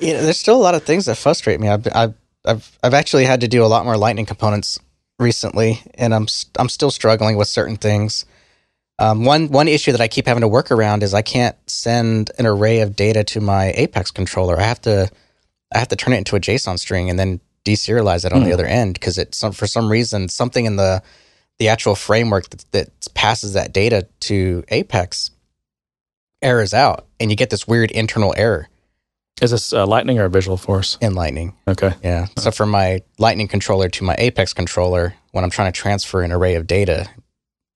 You know, there's still a lot of things that frustrate me. I've, I've, I've, I've actually had to do a lot more Lightning components recently, and I'm, I'm still struggling with certain things. Um, one one issue that I keep having to work around is I can't send an array of data to my Apex controller. I have to I have to turn it into a JSON string and then deserialize it on mm. the other end because it's some, for some reason something in the the actual framework that, that passes that data to Apex errors out, and you get this weird internal error. Is this uh, Lightning or Visualforce? In Lightning. Okay. Yeah. Oh. So from my Lightning controller to my Apex controller, when I'm trying to transfer an array of data,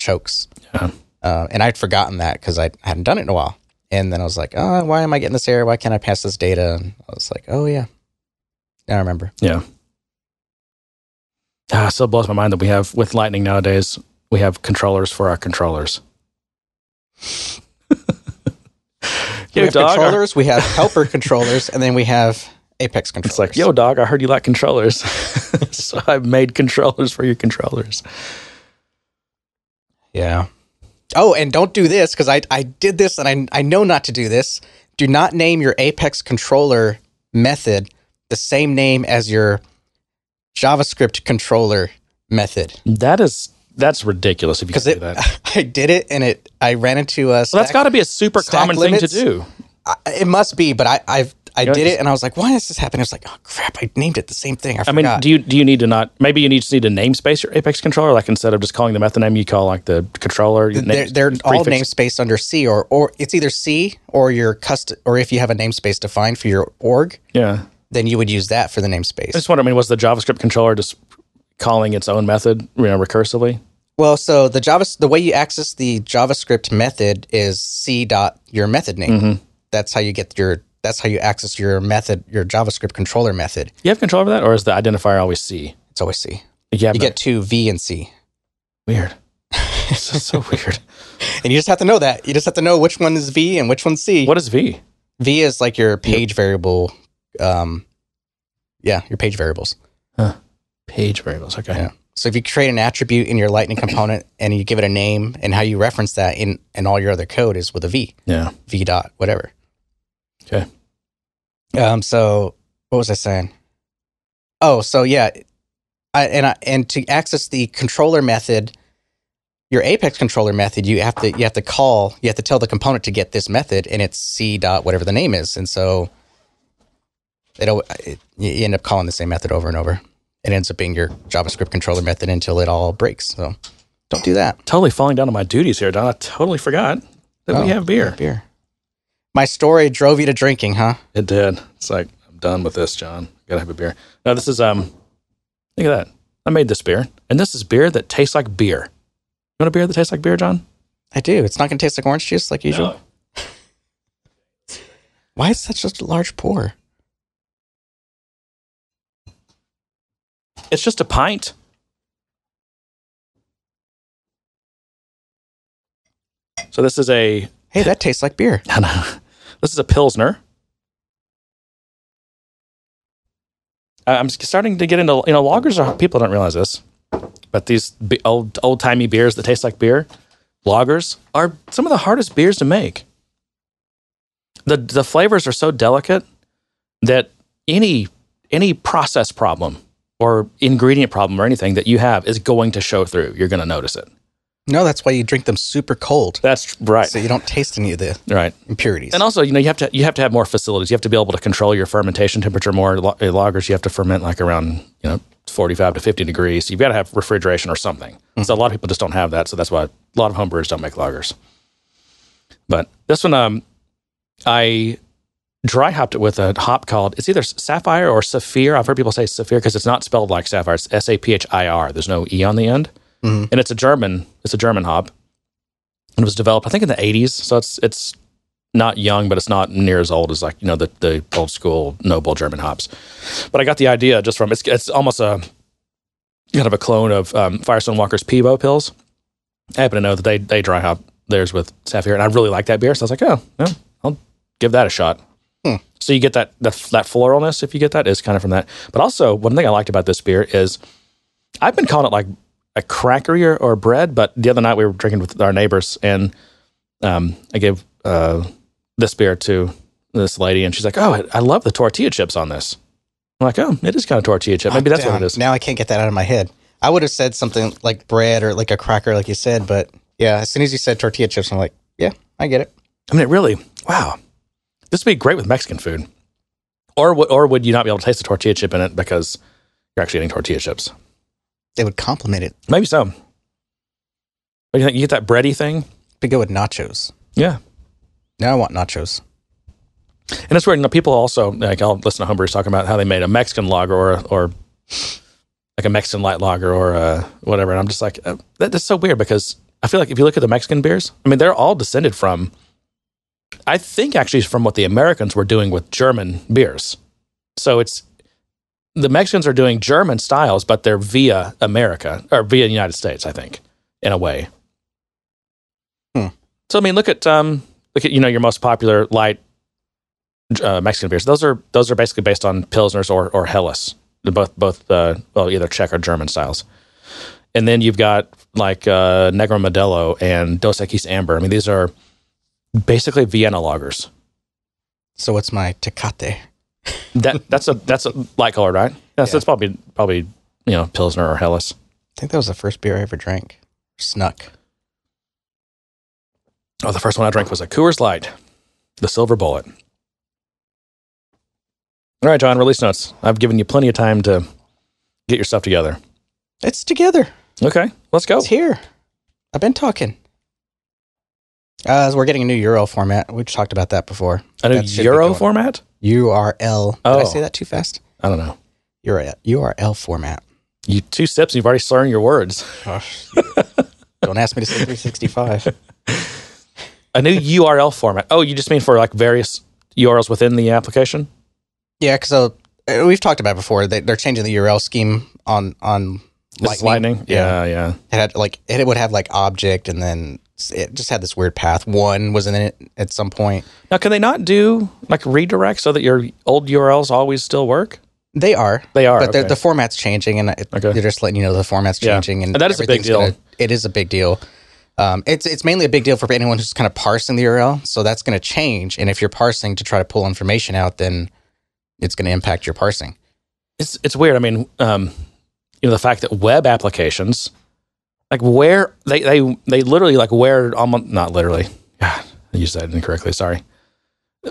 chokes. Yeah. Uh, and I'd forgotten that because I hadn't done it in a while. And then I was like, oh, why am I getting this error? Why can't I pass this data? And I was like, oh, yeah. Now I remember. Yeah. Ah, it still blows my mind that we have, with Lightning nowadays, we have controllers for our controllers. Yo, we have dog, controllers, our- we have helper controllers, and then we have Apex controllers. It's like, yo, dog, I heard you like controllers. So I made controllers for your controllers. Yeah. Oh, and don't do this, because I, I did this, and I I know not to do this. Do not name your Apex controller method the same name as your JavaScript controller method. That is that's ridiculous if you do that. I did it, and it I ran into a stack, well, that's got to be a super common limits. thing to do. I, it must be, but I I've, I you know, did it, and I was like, why is this happening? I was like, oh, crap, I named it the same thing. I, I mean, do you do you need to not, maybe you need, just need to namespace your Apex controller? Like, instead of just calling the method name, you call, like, the controller? They're, names, they're all namespaced under C, or or it's either C or your custom, or if you have a namespace defined for your org, yeah, then you would use that for the namespace. I just wonder, I mean, was the JavaScript controller just calling its own method, you know, recursively? Well, so the Java, the way you access the JavaScript method is C dot your method name. Mm-hmm. That's how you get your... That's how you access your method, your JavaScript controller method. You have control over that, or is the identifier always C? It's always C. Yeah, you get two, V and C. Weird. It's so weird. And you just have to know that. You just have to know which one is V and which one's C. What is V? V is like your page yep. variable. Um, yeah, your page variables. Huh. Page variables, okay. Yeah. So if you create an attribute in your Lightning component and you give it a name, and how you reference that in, in all your other code is with a V. Yeah. V dot, whatever. Okay. Um. So, what was I saying? Oh, so yeah, I and I, and to access the controller method, your Apex controller method, you have to you have to call you have to tell the component to get this method, and it's C dot whatever the name is, and so it'll it, you end up calling the same method over and over. it ends up being your JavaScript controller method until it all breaks. So don't do that. Totally falling down on my duties here, Don. I totally forgot that oh, we have beer. Beer. My story drove you to drinking, huh? It did. It's like, I'm done with this, John. Gotta have a beer. No, this is, um, look at that. I made this beer. And this is beer that tastes like beer. You want a beer that tastes like beer, John? I do. It's not going to taste like orange juice like usual. No. Why is that such a large pour? It's just a pint. So this is a... Hey, that tastes like beer. No, no. This is a Pilsner. I'm starting to get into, you know, lagers are, people don't realize this, but these old, old-timey beers that taste like beer, lagers are some of the hardest beers to make. The the flavors are so delicate that any any process problem or ingredient problem or anything that you have is going to show through. You're going to notice it. No, that's why you drink them super cold. That's right. So you don't taste any of the right. impurities. And also, you know, you have to you have to have more facilities. You have to be able to control your fermentation temperature more. Lagers, you have to ferment like around, you know, forty-five to fifty degrees. You've got to have refrigeration or something. Mm-hmm. So a lot of people just don't have that. So that's why a lot of homebrewers don't make lagers. But this one, um, I dry hopped it with a hop called, it's either Saphir or Saphir. I've heard people say Saphir because it's not spelled like Sapphire. It's S A P H I R. There's no E on the end. Mm-hmm. And it's a German, it's a German hop. And it was developed, I think, in the eighties. So it's it's not young, but it's not near as old as, like, you know, the, the old school noble German hops. But I got the idea just from, it's it's almost a kind of a clone of um, Firestone Walker's Peebo Pills. I happen to know that they they dry hop theirs with Saphir, and I really like that beer. So I was like, oh, yeah, I'll give that a shot. Hmm. So you get that, that that floralness, if you get that, is kind of from that. But also, one thing I liked about this beer is I've been calling it like a crackery or, or bread, but the other night we were drinking with our neighbors, and um, I gave uh, this beer to this lady, and she's like, oh, I love the tortilla chips on this. I'm like, oh, it is kind of tortilla chip. Maybe that's what it is. Now I can't get that out of my head. I would have said something like bread or like a cracker, like you said, but yeah, as soon as you said tortilla chips, I'm like, yeah, I get it. I mean, it really, wow. This would be great with Mexican food. Or, or would you not be able to taste the tortilla chip in it because you're actually eating tortilla chips? They would compliment it. Maybe so. What do you think? You get that bready thing? To go with nachos. Yeah. Now I want nachos. And that's where, you know, people also, like, I'll listen to homebrewers talking about how they made a Mexican lager or or like a Mexican light lager or uh, whatever. And I'm just like, uh, that, that's so weird because I feel like if you look at the Mexican beers, I mean, they're all descended from, I think actually from what the Americans were doing with German beers. So it's, the Mexicans are doing German styles, but they're via America, or via the United States, I think, in a way. Hmm. So, I mean, look at, um, look at you know, your most popular light uh, Mexican beers. Those are those are basically based on Pilsners or, or Helles, both, both uh, well, either Czech or German styles. And then you've got, like, uh, Negro Modelo and Dos Equis Amber. I mean, these are basically Vienna lagers. So what's my Tecate? that that's a that's a light color, right? Yeah, yeah. So it's probably probably you know Pilsner or Helles. I think that was the first beer I ever drank. Snuck. Oh, the first one I drank was a Coors Light, the Silver Bullet. All right, John, release notes. I've given you plenty of time to get your stuff together. It's together. Okay, let's go. It's here. I've been talking. Uh, we're getting a new U R L format. We talked about that before. A new U R L format? U R L. Oh. Did I say that too fast? I don't know. U R L format. You two steps, you've already slurring your words. Gosh. Don't ask me to say three sixty-five. A new U R L format. Oh, you just mean for like various U R Ls within the application? Yeah, because uh, we've talked about it before. They, they're changing the U R L scheme on, on Lightning. Lightning? Yeah, yeah. yeah. It, had, like, it would have like object and then... It just had this weird path. One was in it at some point. Now, can they not do like redirect so that your old U R Ls always still work? They are. They are. But okay. the format's changing, and it, okay. they're just letting you know the format's changing. Yeah. And, and that is a big deal. Gonna, it is a big deal. Um, it's it's mainly a big deal for anyone who's kind of parsing the U R L. So that's going to change. And if you're parsing to try to pull information out, then it's going to impact your parsing. It's it's weird. I mean, um, you know, the fact that web applications. Like where they, they they literally like wear almost not literally. God, I used that incorrectly. Sorry,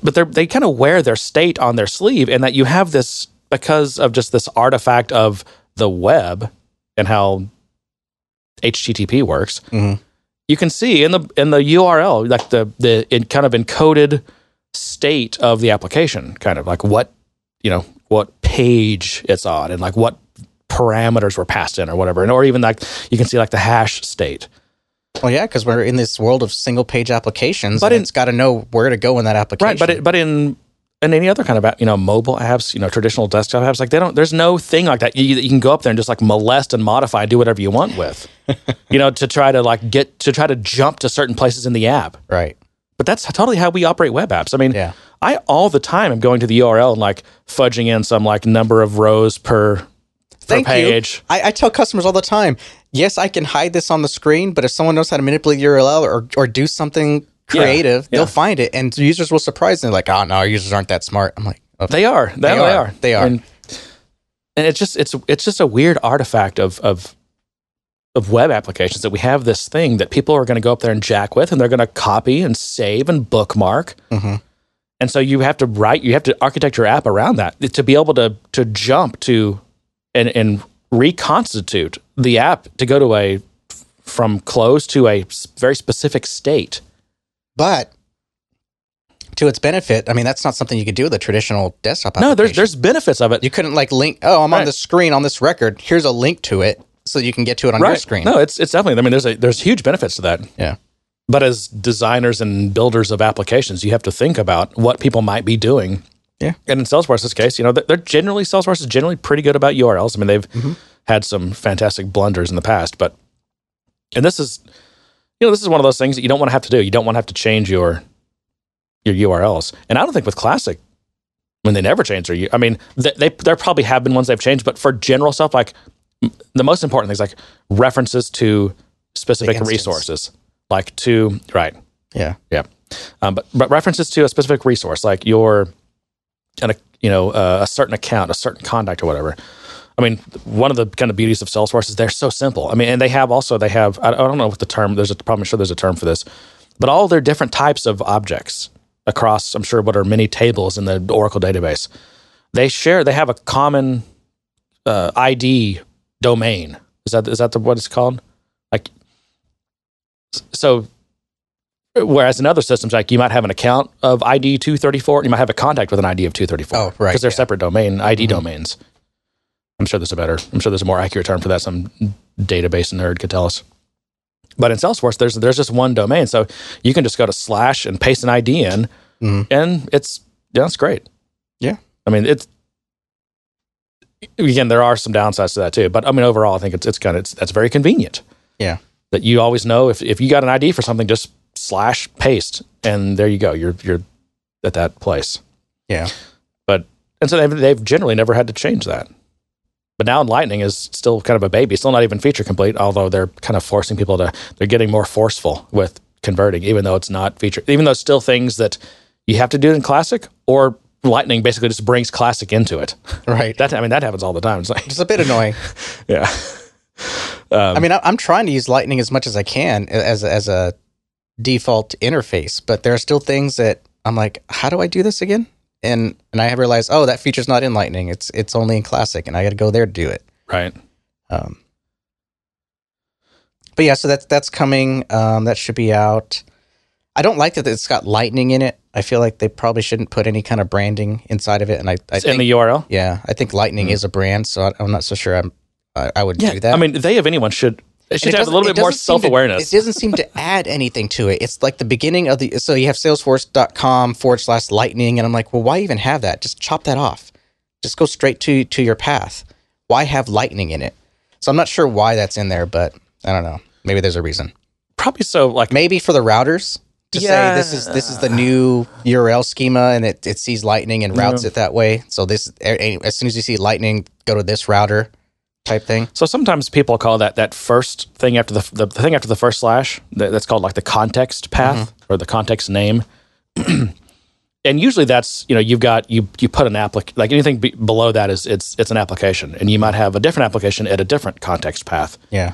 but they they kind of wear their state on their sleeve, and that you have this because of just this artifact of the web and how H T T P works, mm-hmm. you can see in the in the U R L, like the the in kind of encoded state of the application, kind of like what, you know, what page it's on and like what parameters were passed in or whatever. And or even like you can see like the hash state. Well, yeah, because we're in this world of single page applications, but and in, it's got to know where to go in that application. Right, but it, but in and any other kind of, you know, mobile apps, you know, traditional desktop apps, like they don't. There's no thing like that. You, you can go up there and just like molest and modify, do whatever you want with, you know, to try to like get to try to jump to certain places in the app. Right. But that's totally how we operate web apps. I mean, yeah. I all the time am going to the U R L and like fudging in some like number of rows per. Thank page. You. I, I tell customers all the time, yes, I can hide this on the screen, but if someone knows how to manipulate U R L or, or do something creative, yeah, yeah. they'll find it. And users will surprise them. Like, oh, no, our users aren't that smart. I'm like, okay. They are. They, they are. are. They are. And, and it's just it's it's just a weird artifact of of of web applications that we have this thing that people are going to go up there and jack with, and they're going to copy and save and bookmark. Mm-hmm. And so you have to write, you have to architect your app around that to be able to to jump to... And, and reconstitute the app to go to a from close to a very specific state. But to its benefit, I mean, that's not something you could do with a traditional desktop application. No, there's there's benefits of it. You couldn't like link, oh, I'm right. on the screen on this record. Here's a link to it so you can get to it on right. your screen. No, it's it's definitely, I mean, there's a, there's huge benefits to that. Yeah. But as designers and builders of applications, you have to think about what people might be doing. Yeah, and in Salesforce's case, you know, they're generally Salesforce is generally pretty good about U R Ls. I mean, they've mm-hmm. had some fantastic blunders in the past, but and this is, you know, this is one of those things that you don't want to have to do. You don't want to have to change your your U R Ls. And I don't think with Classic, I mean, they never change their. I mean, they, they there probably have been ones they've changed, but for general stuff, like the most important things, like references to specific resources, like to right, yeah, yeah, um, but but references to a specific resource, like your. And a you know uh, a certain account, a certain contact, or whatever. I mean, one of the kind of beauties of Salesforce is they're so simple. I mean, and they have also they have I don't know what the term there's a probably sure there's a term for this, but all their different types of objects across I'm sure what are many tables in the Oracle database. They share they have a common uh, I D domain. Is that is that the, what it's called? Like so. Whereas in other systems, like you might have an account of I D two thirty-four, and you might have a contact with an I D of two thirty-four. Oh, right. Because they're yeah. separate domain I D mm-hmm. domains. I'm sure there's a better, I'm sure there's a more accurate term for that. Some database nerd could tell us. But in Salesforce, there's there's just one domain, so you can just go to slash and paste an I D in, mm-hmm. and it's yeah, it's great. Yeah, I mean it's again there are some downsides to that too, but I mean overall, I think it's it's kind of it's that's very convenient. Yeah, that you always know if if you got an I D for something, just slash paste and there you go. You're you're at that place. Yeah. But and so they've, they've generally never had to change that. But now Lightning is still kind of a baby. Still not even feature complete. Although they're kind of forcing people to. They're getting more forceful with converting, even though it's not feature. Even though it's still things that you have to do in Classic or Lightning basically just brings Classic into it. Right. that I mean that happens all the time. It's like it's a bit annoying. yeah. Um, I mean I, I'm trying to use Lightning as much as I can as as a default interface, but there are still things that I'm like, how do I do this again? And and I have realized, oh, that feature's not in Lightning. It's it's only in Classic, and I got to go there to do it. Right. Um. But yeah, so that's that's coming. Um, that should be out. I don't like that it's got Lightning in it. I feel like they probably shouldn't put any kind of branding inside of it. And I, I it's think, in the U R L. Yeah, I think Lightning mm-hmm. is a brand, so I, I'm not so sure I'm, I I would yeah, do that. I mean, they if anyone should. It should it have a little bit more self-awareness. To, it doesn't seem to add anything to it. It's like the beginning of the... So you have salesforce.com forward slash lightning, and I'm like, well, why even have that? Just chop that off. Just go straight to, to your path. Why have lightning in it? So I'm not sure why that's in there, but I don't know. Maybe there's a reason. Probably so, like... Maybe for the routers to yeah. say this is this is the new U R L schema, and it, it sees lightning and routes yeah. it that way. So this as soon as you see lightning, go to this router... type thing. So sometimes people call that that first thing after the the, the thing after the first slash that, that's called like the context path mm-hmm. or the context name. And usually that's, you know, you've got you you put an applic like anything be- below that is it's it's an application, and you might have a different application at a different context path. Yeah.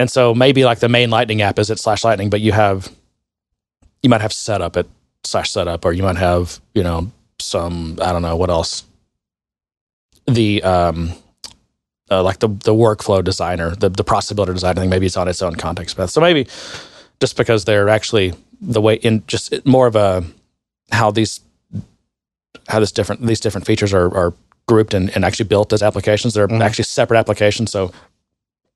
And so maybe like the main Lightning app is at slash Lightning, but you have you might have setup at slash setup, or you might have, you know, some I don't know what else. The um uh, like the the workflow designer, the, the process builder designer thing. Maybe it's on its own context path. So maybe just because they're actually the way in, just more of a how these how this different these different features are are grouped and, and actually built as applications. They're mm-hmm. actually separate applications, so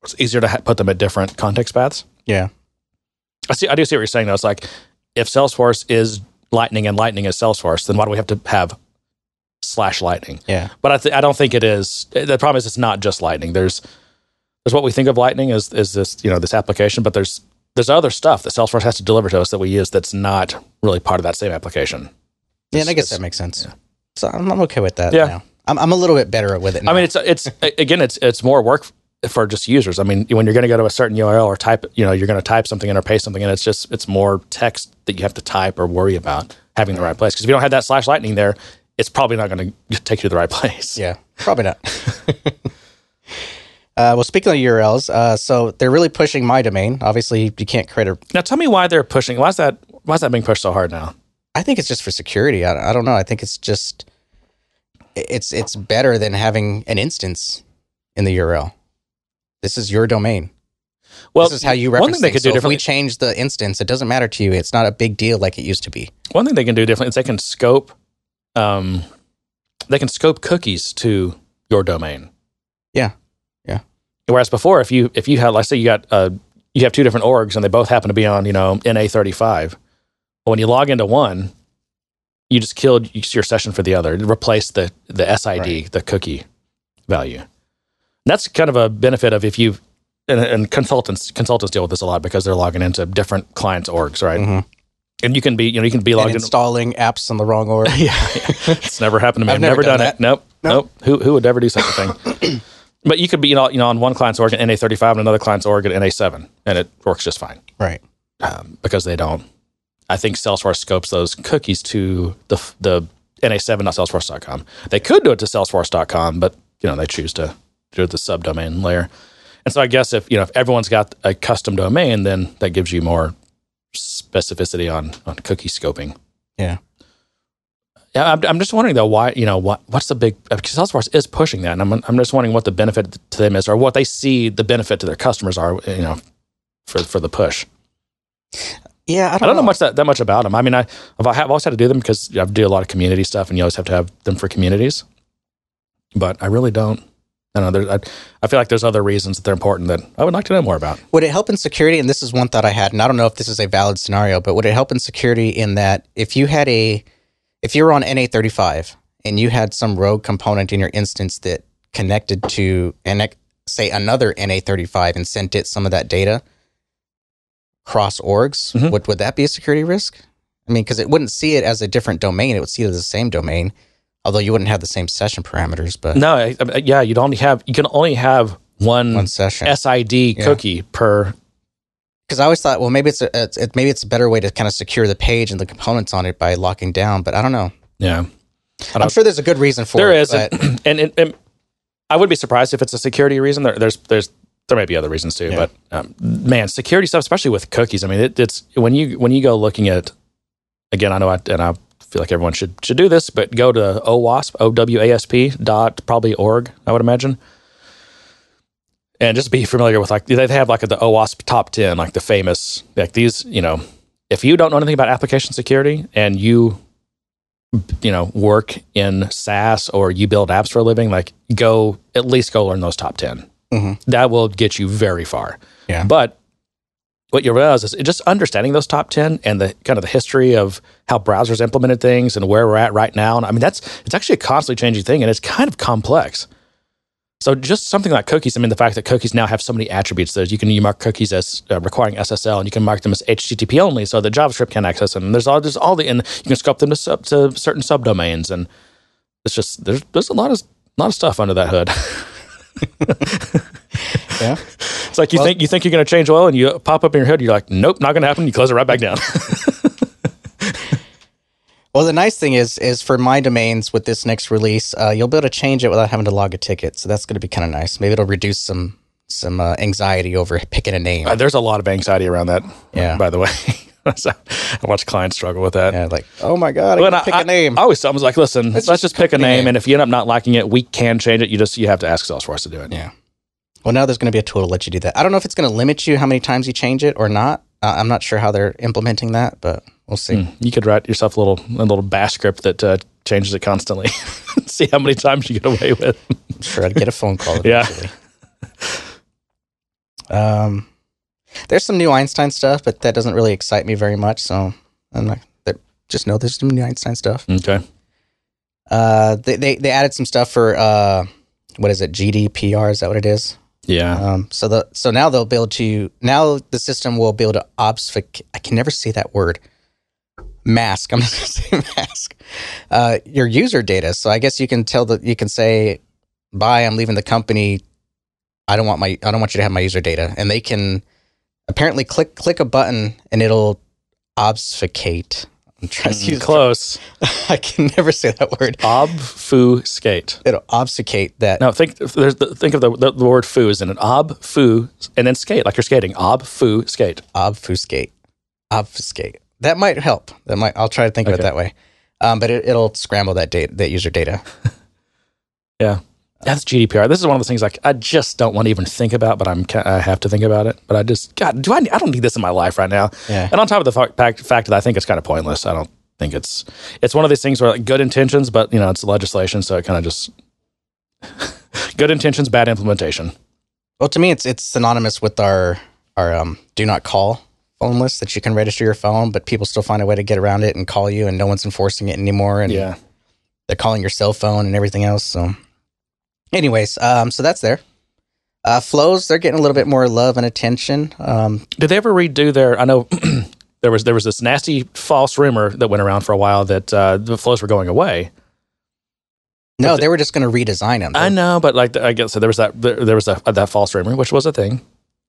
it's easier to ha- put them at different context paths. Yeah, I see. I do see what you're saying though. It's like if Salesforce is Lightning and Lightning is Salesforce, then why do we have to have slash Lightning? Yeah, but I, th- I don't think it is. The problem is it's not just Lightning. There's there's what we think of Lightning as is this you know this application, but there's there's other stuff that Salesforce has to deliver to us that we use that's not really part of that same application. Yeah, and I guess that makes sense. Yeah. So I'm, I'm okay with that. Yeah, now. I'm I'm a little bit better with it now. I mean, it's it's again, it's it's more work for just users. I mean, when you're going to go to a certain U R L or type, you know, you're going to type something in or paste something in, it's just it's more text that you have to type or worry about having the right place. Because if you don't have that slash Lightning there, it's probably not going to take you to the right place. Yeah, probably not. Uh, well, speaking of U R Ls, uh, so they're really pushing my domain. Obviously, you can't create a... Now, tell me why they're pushing. Why is that, why is that being pushed so hard now? I think it's just for security. I, I don't know. I think it's just... It's it's better than having an instance in the U R L. This is your domain. Well, this is how you reference things. So if we change the instance, it doesn't matter to you. It's not a big deal like it used to be. One thing they can do differently is they can scope... Um, they can scope cookies to your domain. Yeah. Whereas before, if you if you had, let's say, you got uh, you have two different orgs and they both happen to be on, you know, N A thirty-five. Well, when you log into one, you just killed your session for the other. It replaced the the S I D, right. The cookie value. And that's kind of a benefit of if you and, and consultants consultants deal with this a lot because they're logging into different clients' orgs, right? Mm-hmm. And you can be you know you can be logged and installing in. apps on the wrong org. yeah, yeah, it's never happened to me. I've, I've never, never done, done it. Nope, nope. nope. Who who would ever do such a thing? But you could be, you know, you know, on one client's org at N A thirty-five and another client's org at N A seven, and it works just fine. Right. Um, because they don't. I think Salesforce scopes those cookies to the the N A seven dot salesforce dot com. They could do it to salesforce dot com, but, you know, they choose to do the subdomain layer. And so I guess if, you know, if everyone's got a custom domain, then that gives you more specificity on, on cookie scoping. Yeah. I'm just wondering though why you know what what's the big because Salesforce is pushing that, and I'm I'm just wondering what the benefit to them is or what they see the benefit to their customers are you know for for the push. Yeah, I don't, I don't know. know much that, that much about them. I mean, I I've always had to do them because I do a lot of community stuff, and you always have to have them for communities. But I really don't. I don't know. There, I, I feel like there's other reasons that they're important that I would like to know more about. Would it help in security? And this is one thought I had, and I don't know if this is a valid scenario, but would it help in security in that if you had a If you were on N A thirty-five and you had some rogue component in your instance that connected to, say, another N A thirty-five and sent it some of that data cross orgs, mm-hmm. would, would that be a security risk? I mean, because it wouldn't see it as a different domain. It would see it as the same domain, although you wouldn't have the same session parameters. But No, I, I, yeah, you'd only have, you can only have one, one session. S I D yeah. cookie per... Because I always thought, well, maybe it's a it's, it, maybe it's a better way to kind of secure the page and the components on it by locking down. But I don't know. Yeah, don't, I'm sure there's a good reason for there it. There is, and, and, and, and I would be surprised if it's a security reason. There, there's there's there may be other reasons too. Yeah. But um, man, security stuff, especially with cookies. I mean, it, it's when you when you go looking at again. I know, I, and I feel like everyone should should do this, but go to OWASP O W A S P dot probably org. I would imagine. And just be familiar with, like, they have, like, the OWASP top ten, like, the famous, like, these, you know, if you don't know anything about application security and you, you know, work in SaaS or you build apps for a living, like, go, at least go learn those top ten. Mm-hmm. That will get you very far. Yeah. But what you realize is just understanding those top ten and the kind of the history of how browsers implemented things and where we're at right now. And I mean, that's, it's actually a constantly changing thing, and it's kind of complex. So just something like cookies, I mean, the fact that cookies now have so many attributes that you can you mark cookies as uh, requiring S S L, and you can mark them as H T T P only, so that JavaScript can't access them. And there's all there's all the and you can scope them to, sub, to certain subdomains, and it's just there's there's a lot of lot of stuff under that hood. Yeah, it's like you well, think you think you're going to change oil, and you pop up in your hood, you're like, nope, not going to happen. You close it right back down. Well, the nice thing is, is for my domains with this next release, uh, you'll be able to change it without having to log a ticket. So that's going to be kind of nice. Maybe it'll reduce some some uh, anxiety over picking a name. Uh, there's a lot of anxiety around that. Yeah. By the way, so I watch clients struggle with that. Yeah, like, oh my god, I well, can't pick I, a name. I always tell them, like, listen, let's, let's just pick a name, name, and if you end up not liking it, we can change it. You just you have to ask Salesforce to do it. Yeah. Well, now there's going to be a tool to let you do that. I don't know if it's going to limit you how many times you change it or not. Uh, I'm not sure how they're implementing that, but we'll see. Mm, you could write yourself a little a little bash script that uh, changes it constantly. See how many times you get away with. I'm sure I'd get a phone call eventually. Yeah. Um, there's some new Einstein stuff, but that doesn't really excite me very much. So I'm not. Just know there's some new Einstein stuff. Okay. Uh, they, they they added some stuff for uh, what is it? G D P R? Is that what it is? Yeah. Um, so the so now they'll be able to now the system will be able to obfuscate. I can never say that word. Mask. I'm just going to say mask. Uh, your user data. So I guess you can tell that you can say, "Bye, I'm leaving the company. I don't want my I don't want you to have my user data." And they can apparently click click a button and it'll obfuscate. I'm trying to use close. I can never say that word. Obfuscate. It'll obfuscate that. No, think there's the, think of the, the the word "foo" is in an ob foo and then skate like you're skating. Obfuscate. Obfuscate. Obfuscate. That might help. That might. I'll try to think okay. of it that way. Um, but it, it'll scramble that data, that user data. Yeah, that's G D P R. This is one of the things like I just don't want to even think about, but I'm I have to think about it. But I just God, do I? I don't need this in my life right now. Yeah. And on top of the fact, fact that I think it's kind of pointless. I don't think it's it's one of these things where like, good intentions, but you know it's legislation, so it kind of just good intentions, bad implementation. Well, to me, it's it's synonymous with our our um, do not call phone list that you can register your phone, but people still find a way to get around it and call you, and no one's enforcing it anymore. And yeah. They're calling your cell phone and everything else. So. Anyways, um, so that's there. Uh, flows, they're getting a little bit more love and attention. Um, Did they ever redo their, I know there was there was this nasty false rumor that went around for a while that uh, the flows were going away. No, they, they were just going to redesign them. Though. I know, but like I guess so there was that there, there was a, that false rumor, which was a thing.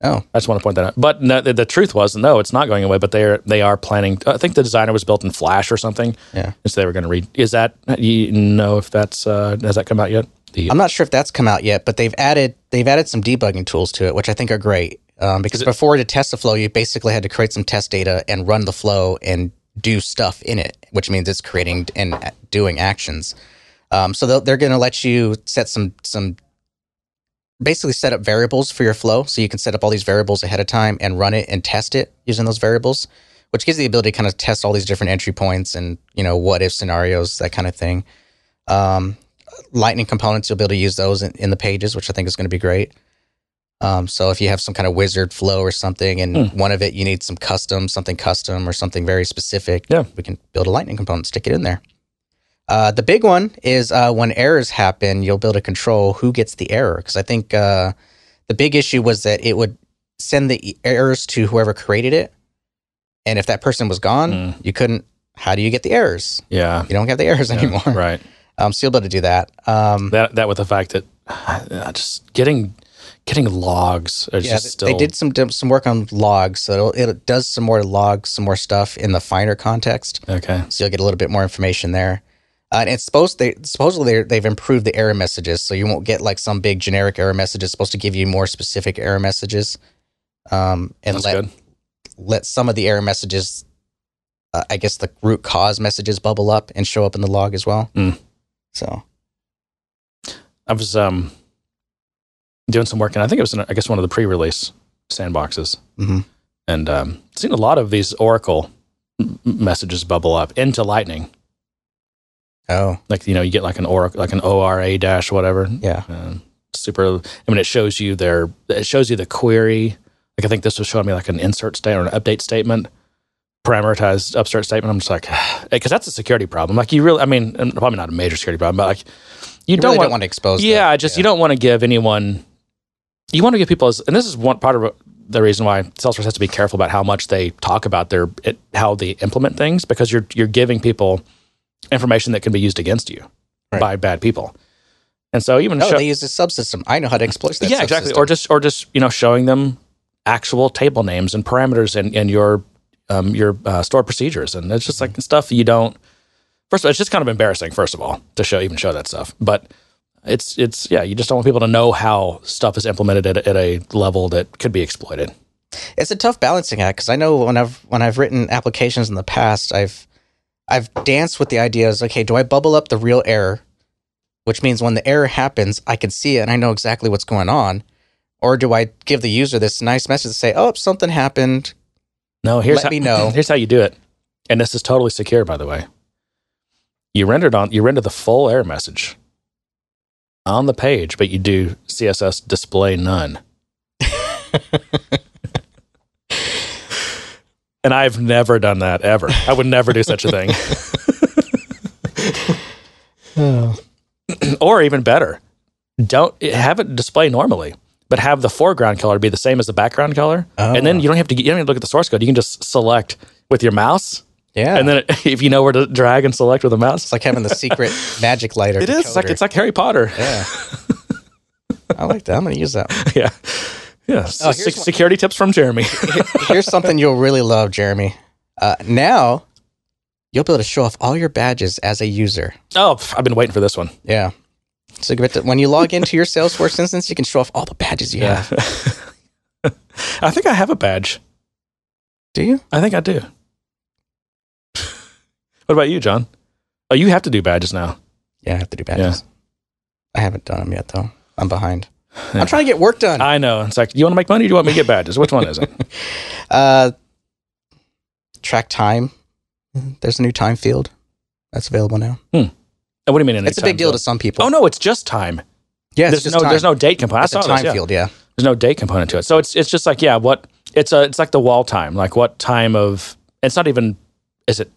Oh. I just want to point that out. But no, the, the truth was, no, it's not going away, but they are, they are planning. I think the designer was built in Flash or something. Yeah. And so they were going to read. Is that, you know, if that's, uh, has that come out yet? I'm not sure if that's come out yet, but they've added they've added some debugging tools to it, which I think are great. Um, because it, before to test the flow, you basically had to create some test data and run the flow and do stuff in it, which means it's creating and doing actions. Um, so they're going to let you set some some basically set up variables for your flow, so you can set up all these variables ahead of time and run it and test it using those variables, which gives the ability to kind of test all these different entry points and you know what if scenarios, that kind of thing. Um, Lightning components, you'll be able to use those in, in the pages, which I think is going to be great. Um, so if you have some kind of wizard flow or something, and mm. one of it you need some custom, something custom or something very specific, yeah. we can build a Lightning component, stick it in there. Uh, the big one is uh, when errors happen, you'll be able to control who gets the error. Because I think uh, the big issue was that it would send the errors to whoever created it. And if that person was gone, mm. you couldn't, how do you get the errors? Yeah. You don't have the errors yeah, anymore. Right. Um, so you'll be able to do that. Um, that that with the fact that uh, just getting getting logs. Is yeah, just still... they did some some work on logs, so it'll, it does some more logs, some more stuff in the finer context. Okay, so you'll get a little bit more information there. Uh, and it's supposed they supposedly they've improved the error messages, so you won't get like some big generic error message. It's supposed to give you more specific error messages, um, and That's let good. let some of the error messages, uh, I guess the root cause messages, bubble up and show up in the log as well. Mm. So, I was um, doing some work, and I think it was, in, I guess, one of the pre-release sandboxes, mm-hmm. and um, seen a lot of these Oracle m- messages bubble up into Lightning. Oh, like you know, you get like an Oracle, like an O R A dash whatever. Yeah, uh, super. I mean, it shows you their, it shows you the query. Like I think this was showing me like an insert statement or an update statement. Parameterized upstart statement. I'm just like, because that's a security problem. Like you really, I mean, probably not a major security problem, but like you, you don't, really want, don't want to expose. Yeah, I just yeah. you don't want to give anyone. You want to give people, as, and this is one part of the reason why Salesforce has to be careful about how much they talk about their it, how they implement things, because you're you're giving people information that can be used against you right. by bad people. And so even oh, show, they use a subsystem. I know how to exploit that. Yeah, subsystem. exactly. Or just or just you know showing them actual table names and parameters and and your. Um, your uh, store procedures, and it's just like stuff you don't. First of all, it's just kind of embarrassing. First of all, to show even show that stuff, but it's it's yeah, you just don't want people to know how stuff is implemented at, at a level that could be exploited. It's a tough balancing act, because I know when I've when I've written applications in the past, I've I've danced with the ideas. Okay, do I bubble up the real error, which means when the error happens, I can see it and I know exactly what's going on. Or do I give the user this nice message to say, oh, something happened. No, here's, let how, me know. Here's how you do it. And this is totally secure, by the way. You render, it on, you render the full error message on the page, but you do C S S display none. And I've never done that, ever. I would never do such a thing. Oh. Or even better, don't have it display normally, but have the foreground color be the same as the background color. Oh. And then you don't have to you don't have to look at the source code. You can just select with your mouse. Yeah. And then it, if you know where to drag and select with a mouse. It's like having the secret magic lighter. It decoder. is. It's like, it's like Harry Potter. Yeah. I like that. I'm going to use that one. Yeah. Yeah. So oh, se- security tips from Jeremy. Here's something you'll really love, Jeremy. Uh, now, you'll be able to show off all your badges as a user. Oh, I've been waiting for this one. Yeah. So when you log into your Salesforce instance, you can show off all the badges you yeah. have. I think I have a badge. Do you? I think I do. What about you, John? Oh, you have to do badges now. Yeah, I have to do badges. Yeah. I haven't done them yet, though. I'm behind. Yeah. I'm trying to get work done. I know. It's like, do you want to make money or do you want me to get badges? Which one is it? uh, track time. There's a new time field that's available now. Hmm. What do you mean? Any it's a big deal field? To some people. Oh no, it's just time. Yeah, it's there's just no time. There's no date component. It's a time this, yeah. field, yeah. There's no date component to it, so it's it's just like yeah, what it's a it's like the wall time, like what time of it's not even is it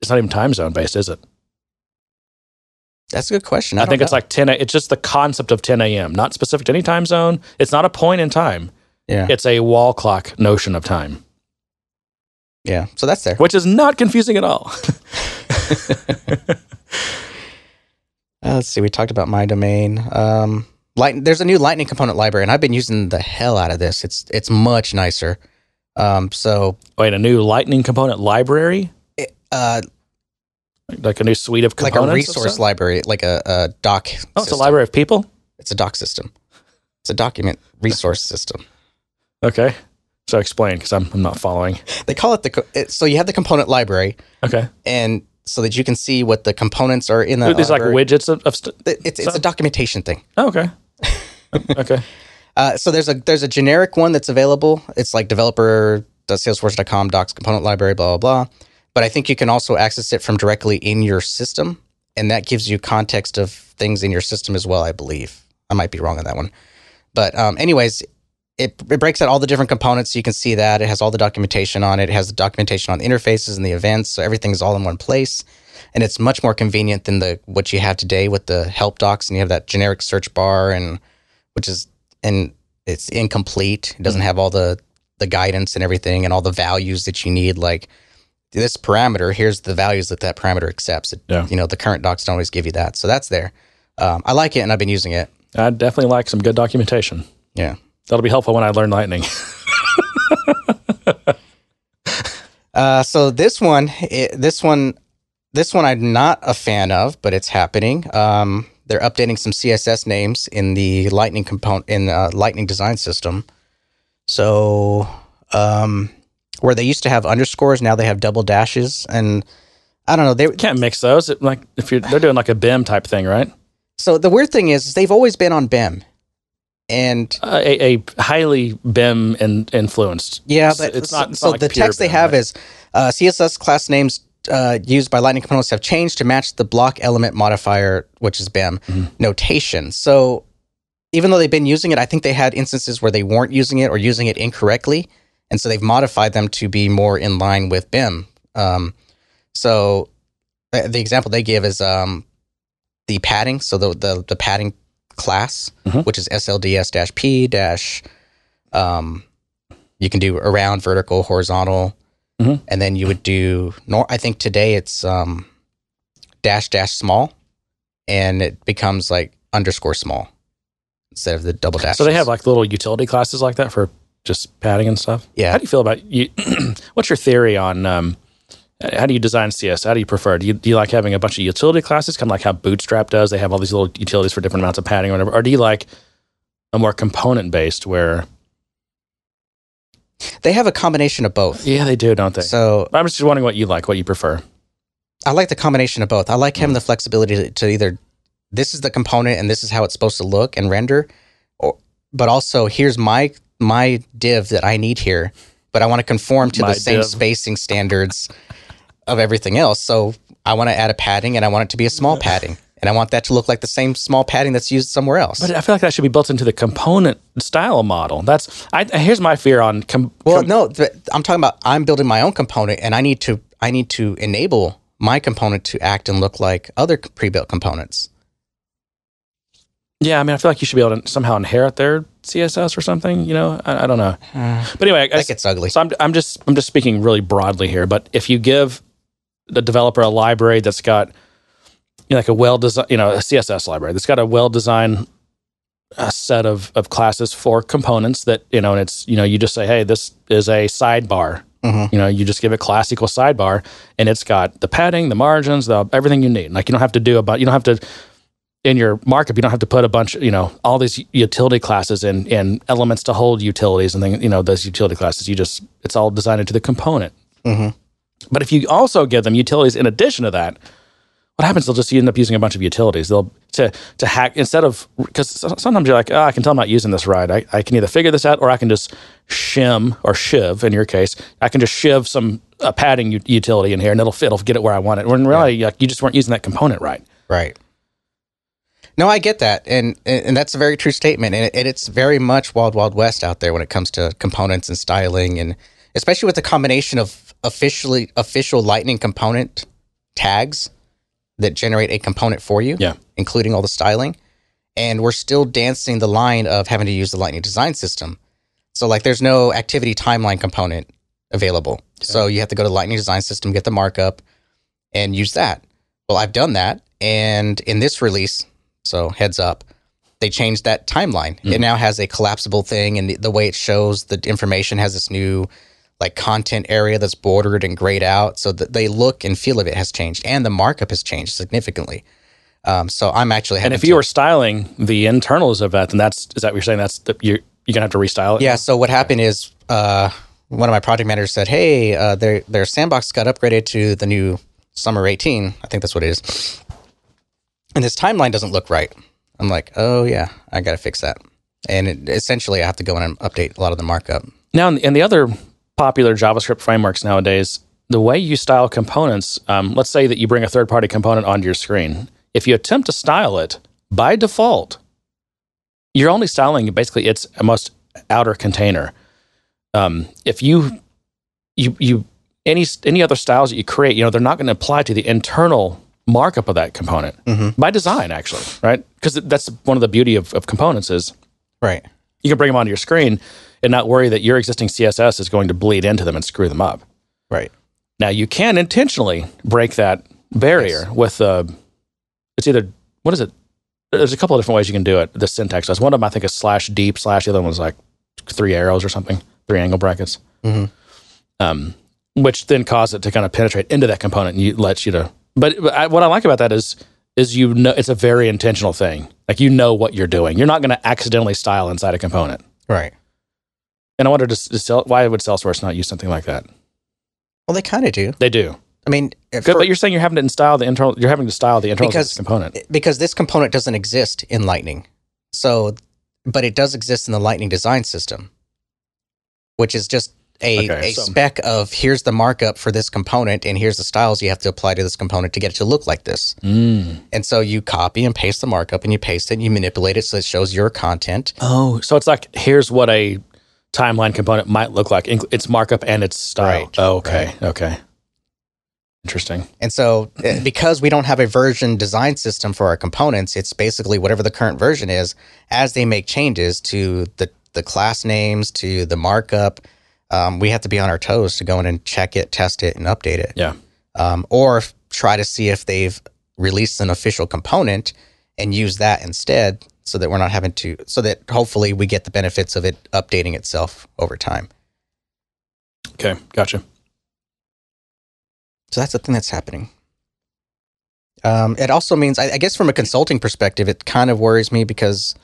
it's not even time zone based, is it? That's a good question. I, I think know. It's like ten. It's just the concept of ten a.m. Not specific to any time zone. It's not a point in time. Yeah, it's a wall clock notion of time. Yeah, so that's there, which is not confusing at all. Uh, let's see. We talked about my domain. Um, light, there's a new Lightning component library, and I've been using the hell out of this. It's it's much nicer. Um, so wait, a new Lightning component library? It, uh, like a new suite of components, like a resource library, like a, a doc. Oh, system. It's a library of people. It's a doc system. It's a document resource system. Okay, so explain because I'm I'm not following. They call it the it, so you have the component library. Okay, and. So that you can see what the components are in the. There's like widgets of. of st- it's it's a documentation thing. Oh, okay. Okay. Uh, so there's a there's a generic one that's available. It's like developer dot salesforce dot com docs component library blah blah blah. But I think you can also access it from directly in your system, and that gives you context of things in your system as well. I believe I might be wrong on that one, but um, anyways, it it breaks out all the different components. So you can see that it has all the documentation on it. It has the documentation on the interfaces and the events. So everything's all in one place. And it's much more convenient than the what you have today with the help docs. And you have that generic search bar, and which is and it's incomplete. It doesn't have all the, the guidance and everything and all the values that you need. Like this parameter, here's the values that that parameter accepts. It, yeah. You know, the current docs don't always give you that. So that's there. Um, I like it, and I've been using it. I definitely like some good documentation. Yeah. That'll be helpful when I learn Lightning. uh, so this one, it, this one, this one, I'm not a fan of, but it's happening. Um, they're updating some C S S names in the Lightning component in the Lightning Design System. So um, where they used to have underscores, now they have double dashes, and I don't know. They you can't mix those. It, like if you're, they're doing like a B E M type thing, right? So the weird thing is, is they've always been on B E M. And uh, a, a highly B E M in, influenced. Yeah, but it's so, not, it's so not like the text B E M, they have right? is uh, C S S class names uh, used by Lightning components have changed to match the block element modifier, which is B E M mm-hmm. notation. So even though they've been using it, I think they had instances where they weren't using it or using it incorrectly, and so they've modified them to be more in line with B E M. Um, so th- the example they give is um, the padding. So the the, the padding. Class, mm-hmm. which is S L D S P dash, um, you can do around, vertical, horizontal, mm-hmm. and then you would do. Nor I think today it's um, dash dash small, and it becomes like underscore small instead of the double dash. So they have like little utility classes like that for just padding and stuff. Yeah. How do you feel about you? What's your theory on? Um, How do you design C S? How do you prefer? Do you, do you like having a bunch of utility classes, kind of like how Bootstrap does? They have all these little utilities for different amounts of padding or whatever. Or do you like a more component-based where... They have a combination of both. Yeah, they do, don't they? So I'm just wondering what you like, what you prefer. I like the combination of both. I like having mm. the flexibility to, to either, this is the component and this is how it's supposed to look and render, or but also here's my my div that I need here, but I want to conform to my the div. same spacing standards of everything else. So I want to add a padding, and I want it to be a small padding. And I want that to look like the same small padding that's used somewhere else. But I feel like that should be built into the component style model. That's I, here's my fear on. Com, well, com, no, th- I'm talking about I'm building my own component, and I need to I need to enable my component to act and look like other pre-built components. Yeah, I mean, I feel like you should be able to somehow inherit their C S S or something. You know, I, I don't know. Uh, but anyway, I guess, that gets ugly. So I'm I'm just I'm just speaking really broadly here. But if you give the developer a library that's got You know, like a well-designed, you know, a C S S library that's got a well-designed uh, set of, of classes for components that, you know, and it's, you know, you just say, hey, this is a sidebar. Mm-hmm. You know, you just give it class equals sidebar, and it's got the padding, the margins, the everything you need. Like, you don't have to do about, you don't have to, in your markup, you don't have to put a bunch, you know, all these utility classes and, and elements to hold utilities and things, you know, those utility classes. You just, it's all designed into the component. Mm-hmm. But if you also give them utilities in addition to that, what happens? They'll just end up using a bunch of utilities. They'll to to hack instead of because sometimes you're like, oh, I can tell I'm not using this right. I, I can either figure this out, or I can just shim or shiv. In your case, I can just shiv some a padding u- utility in here, and it'll fit. It'll get it where I want it. When in reality, yeah. like, you just weren't using that component right. Right. No, I get that, and and that's a very true statement, and, it, and it's very much wild wild west out there when it comes to components and styling, and especially with the combination of officially official Lightning component tags that generate a component for you, yeah. including all the styling. And we're still dancing the line of having to use the Lightning Design System. So like there's no activity timeline component available. Yeah. So you have to go to Lightning Design System, get the markup, and use that. Well, I've done that. And in this release, so heads up, they changed that timeline. Mm. It now has a collapsible thing, and the, the way it shows the information has this new like content area that's bordered and grayed out, so that they look and feel of it has changed, and the markup has changed significantly. Um, so I'm actually having. And if you to, were styling the internals of that, then that's is that what you're saying? That's the, you're you're gonna have to restyle it. Yeah. So what happened is uh, one of my project managers said, "Hey, uh, their their sandbox got upgraded to the new Summer eighteen. I think that's what it is. And this timeline doesn't look right." I'm like, "Oh yeah, I gotta fix that." And it, essentially, I have to go in and update a lot of the markup. Now, and the other popular JavaScript frameworks nowadays, the way you style components, um, let's say that you bring a third-party component onto your screen. If you attempt to style it, by default, you're only styling basically its most outer container. Um, if you, you, you, any any other styles that you create, you know, they're not going to apply to the internal markup of that component mm-hmm. by design, actually, right? Because that's one of the beauty of, of components is, right? You can bring them onto your screen and not worry that your existing C S S is going to bleed into them and screw them up. Right. Now, you can intentionally break that barrier yes. with, uh, it's either, what is it? There's a couple of different ways you can do it, the syntax. One of them, I think, is slash deep slash. The other one is like three arrows or something, three angle brackets, mm-hmm. um, which then cause it to kind of penetrate into that component and you, lets you to, but I, what I like about that is, is you know, it's a very intentional thing. Like, you know what you're doing. You're not going to accidentally style inside a component. Right. And I wonder, does, does Sel- why would Salesforce not use something like that? Well, they kind of do. They do. I mean, for, but you're saying you're having to style the internal. You're having to style the internals of this component because this component doesn't exist in Lightning. So, but it does exist in the Lightning Design System, which is just a okay, a so. spec of here's the markup for this component, and here's the styles you have to apply to this component to get it to look like this. Mm. And so you copy and paste the markup, and you paste it, and you manipulate it so it shows your content. Oh, so it's like here's what a timeline component might look like, its markup and its style. Right, oh, okay. Right. Okay. Interesting. And so because we don't have a version design system for our components, it's basically whatever the current version is, as they make changes to the, the class names, to the markup, um, we have to be on our toes to go in and check it, test it, and update it. Yeah. Um, or try to see if they've released an official component and use that instead, so that we're not having to, so that hopefully we get the benefits of it updating itself over time. Okay, gotcha. So that's the thing that's happening. Um, it also means, I, I guess from a consulting perspective, it kind of worries me because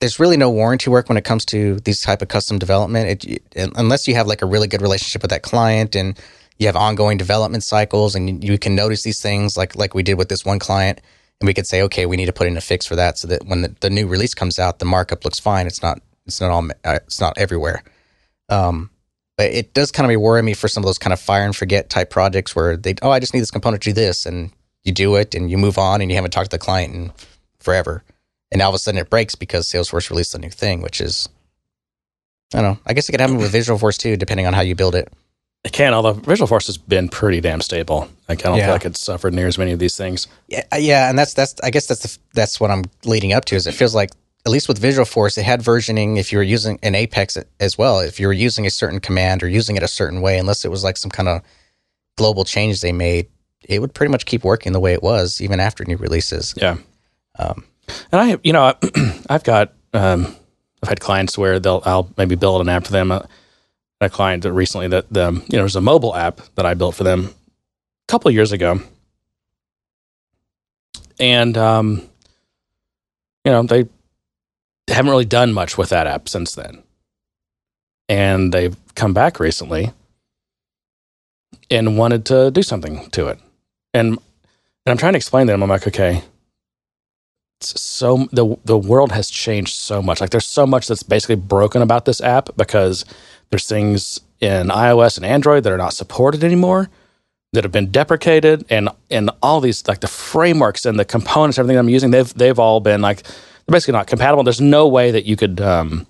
there's really no warranty work when it comes to these type of custom development. It, it, unless you have like a really good relationship with that client and you have ongoing development cycles and you, you can notice these things like like we did with this one client. And we could say, okay, we need to put in a fix for that so that when the, the new release comes out, the markup looks fine. It's not, it's not all, uh, it's not everywhere. Um, but it does kind of worry me for some of those kind of fire and forget type projects where they, oh, I just need this component to do this. And you do it and you move on and you haven't talked to the client in forever. And all of a sudden it breaks because Salesforce released a new thing, which is, I don't know. I guess it could happen with Visualforce too, depending on how you build it. It can, although Visualforce has been pretty damn stable. Like, I don't yeah. feel like it's suffered near as many of these things. Yeah, yeah, and that's that's. I guess that's the, that's what I'm leading up to. Is it feels like at least with Visualforce, it had versioning. If you were using an Apex as well, if you were using a certain command or using it a certain way, unless it was like some kind of global change they made, it would pretty much keep working the way it was even after new releases. Yeah, um, and I, you know, I've got um, I've had clients where they'll I'll maybe build an app for them. Uh, a client recently that the you know there's a mobile app that I built for them a couple of years ago, and um, you know they haven't really done much with that app since then, and they've come back recently and wanted to do something to it, and and I'm trying to explain to them. I'm like, okay, it's so the the world has changed so much. Like there's so much that's basically broken about this app because there's things in iOS and Android that are not supported anymore, that have been deprecated, and and all these like the frameworks and the components, everything I'm using, they've they've all been like they're basically not compatible. There's no way that you could um,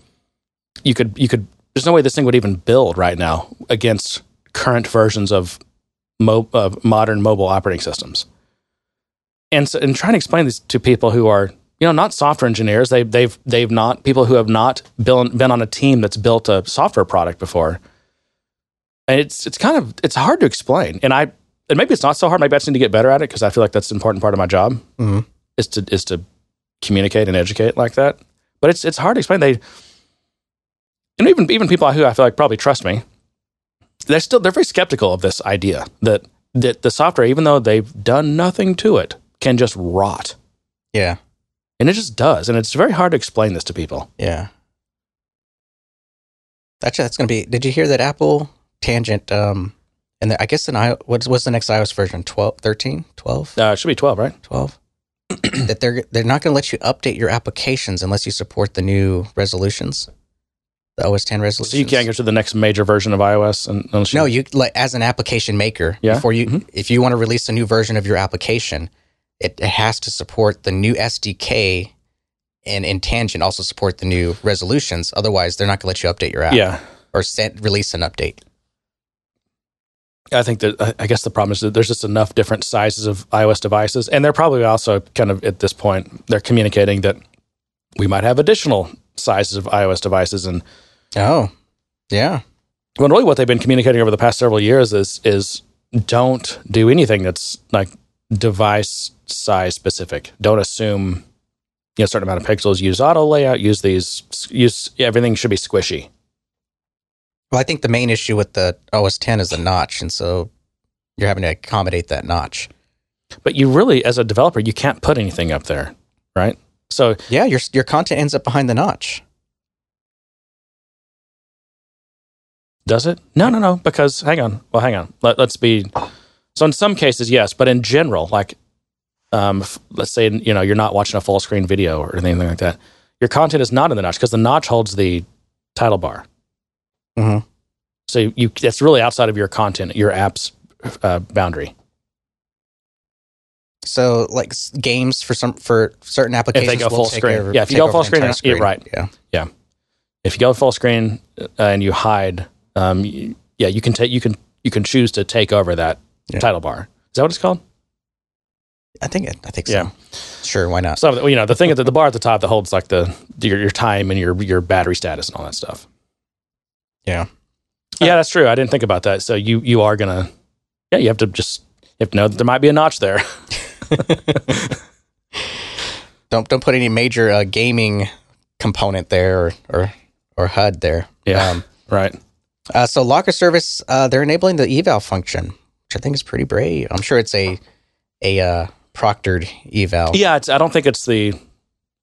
you could you could there's no way this thing would even build right now against current versions of mo- of modern mobile operating systems. And so, and trying to explain this to people who are you know, not software engineers. They, they've, they've not people who have not built, been on a team that's built a software product before, and it's it's kind of it's hard to explain. And I and maybe it's not so hard. Maybe I just need to get better at it because I feel like that's an important part of my job mm-hmm. is to is to communicate and educate like that. But it's it's hard to explain. They and even even people who I feel like probably trust me, they're still they're very skeptical of this idea that that the software, even though they've done nothing to it, can just rot. Yeah. And it just does. And it's very hard to explain this to people. Yeah. Actually, that's going to be... Did you hear that Apple tangent? Um, and the, I guess in I, what's, what's the next iOS version? twelve, thirteen, twelve? Uh, it should be twelve, right? twelve. That they're they're not going to let you update your applications unless you support the new resolutions. The O S ten resolutions. So you can't go to the next major version of iOS? And, unless you... No, you, like, as an application maker, yeah? before you, mm-hmm. if you want to release a new version of your application... It has to support the new S D K and in tangent also support the new resolutions. Otherwise, they're not going to let you update your app yeah. or set, release an update. I think that I guess the problem is that there's just enough different sizes of iOS devices, and they're probably also kind of at this point they're communicating that we might have additional sizes of iOS devices. And oh, yeah. Well, really, what they've been communicating over the past several years is is don't do anything that's like. Device size specific. Don't assume you know a certain amount of pixels. Use auto layout. Use these. Use everything should be squishy. Well, I think the main issue with the O S ten is the notch, and so you're having to accommodate that notch. But you really, as a developer, you can't put anything up there, right? So yeah, your your content ends up behind the notch. Does it? No, no, no. Because hang on. Well, hang on. Let, let's be. So in some cases, yes, but in general, like, um, f- let's say, you know, you're not watching a full screen video or anything like that. Your content is not in the notch because the notch holds the title bar. Mm-hmm. So you that's really outside of your content, your app's uh, boundary. So like games for some for certain applications, if they go full screen, over, yeah. If you go full screen, screen. Yeah, right? Yeah, yeah. If you go full screen uh, and you hide, um, you, yeah, you can take you can you can choose to take over that. Yeah. Title bar. Is that what it's called? I think it. I think so. Yeah. Sure, why not? So, you know, the thing at the, the bar at the top that holds like the your, your time and your your battery status and all that stuff. Yeah. Yeah, that's true. I didn't think about that. So you you are going to Yeah, you have to just you have to know that there might be a notch there. don't don't put any major uh, gaming component there or or, or H U D there. Yeah. Um, right. Uh, so Locker Service uh, they're enabling the eval function. I think it's pretty brave. I'm sure it's a a uh, proctored eval. Yeah, it's, I don't think it's the.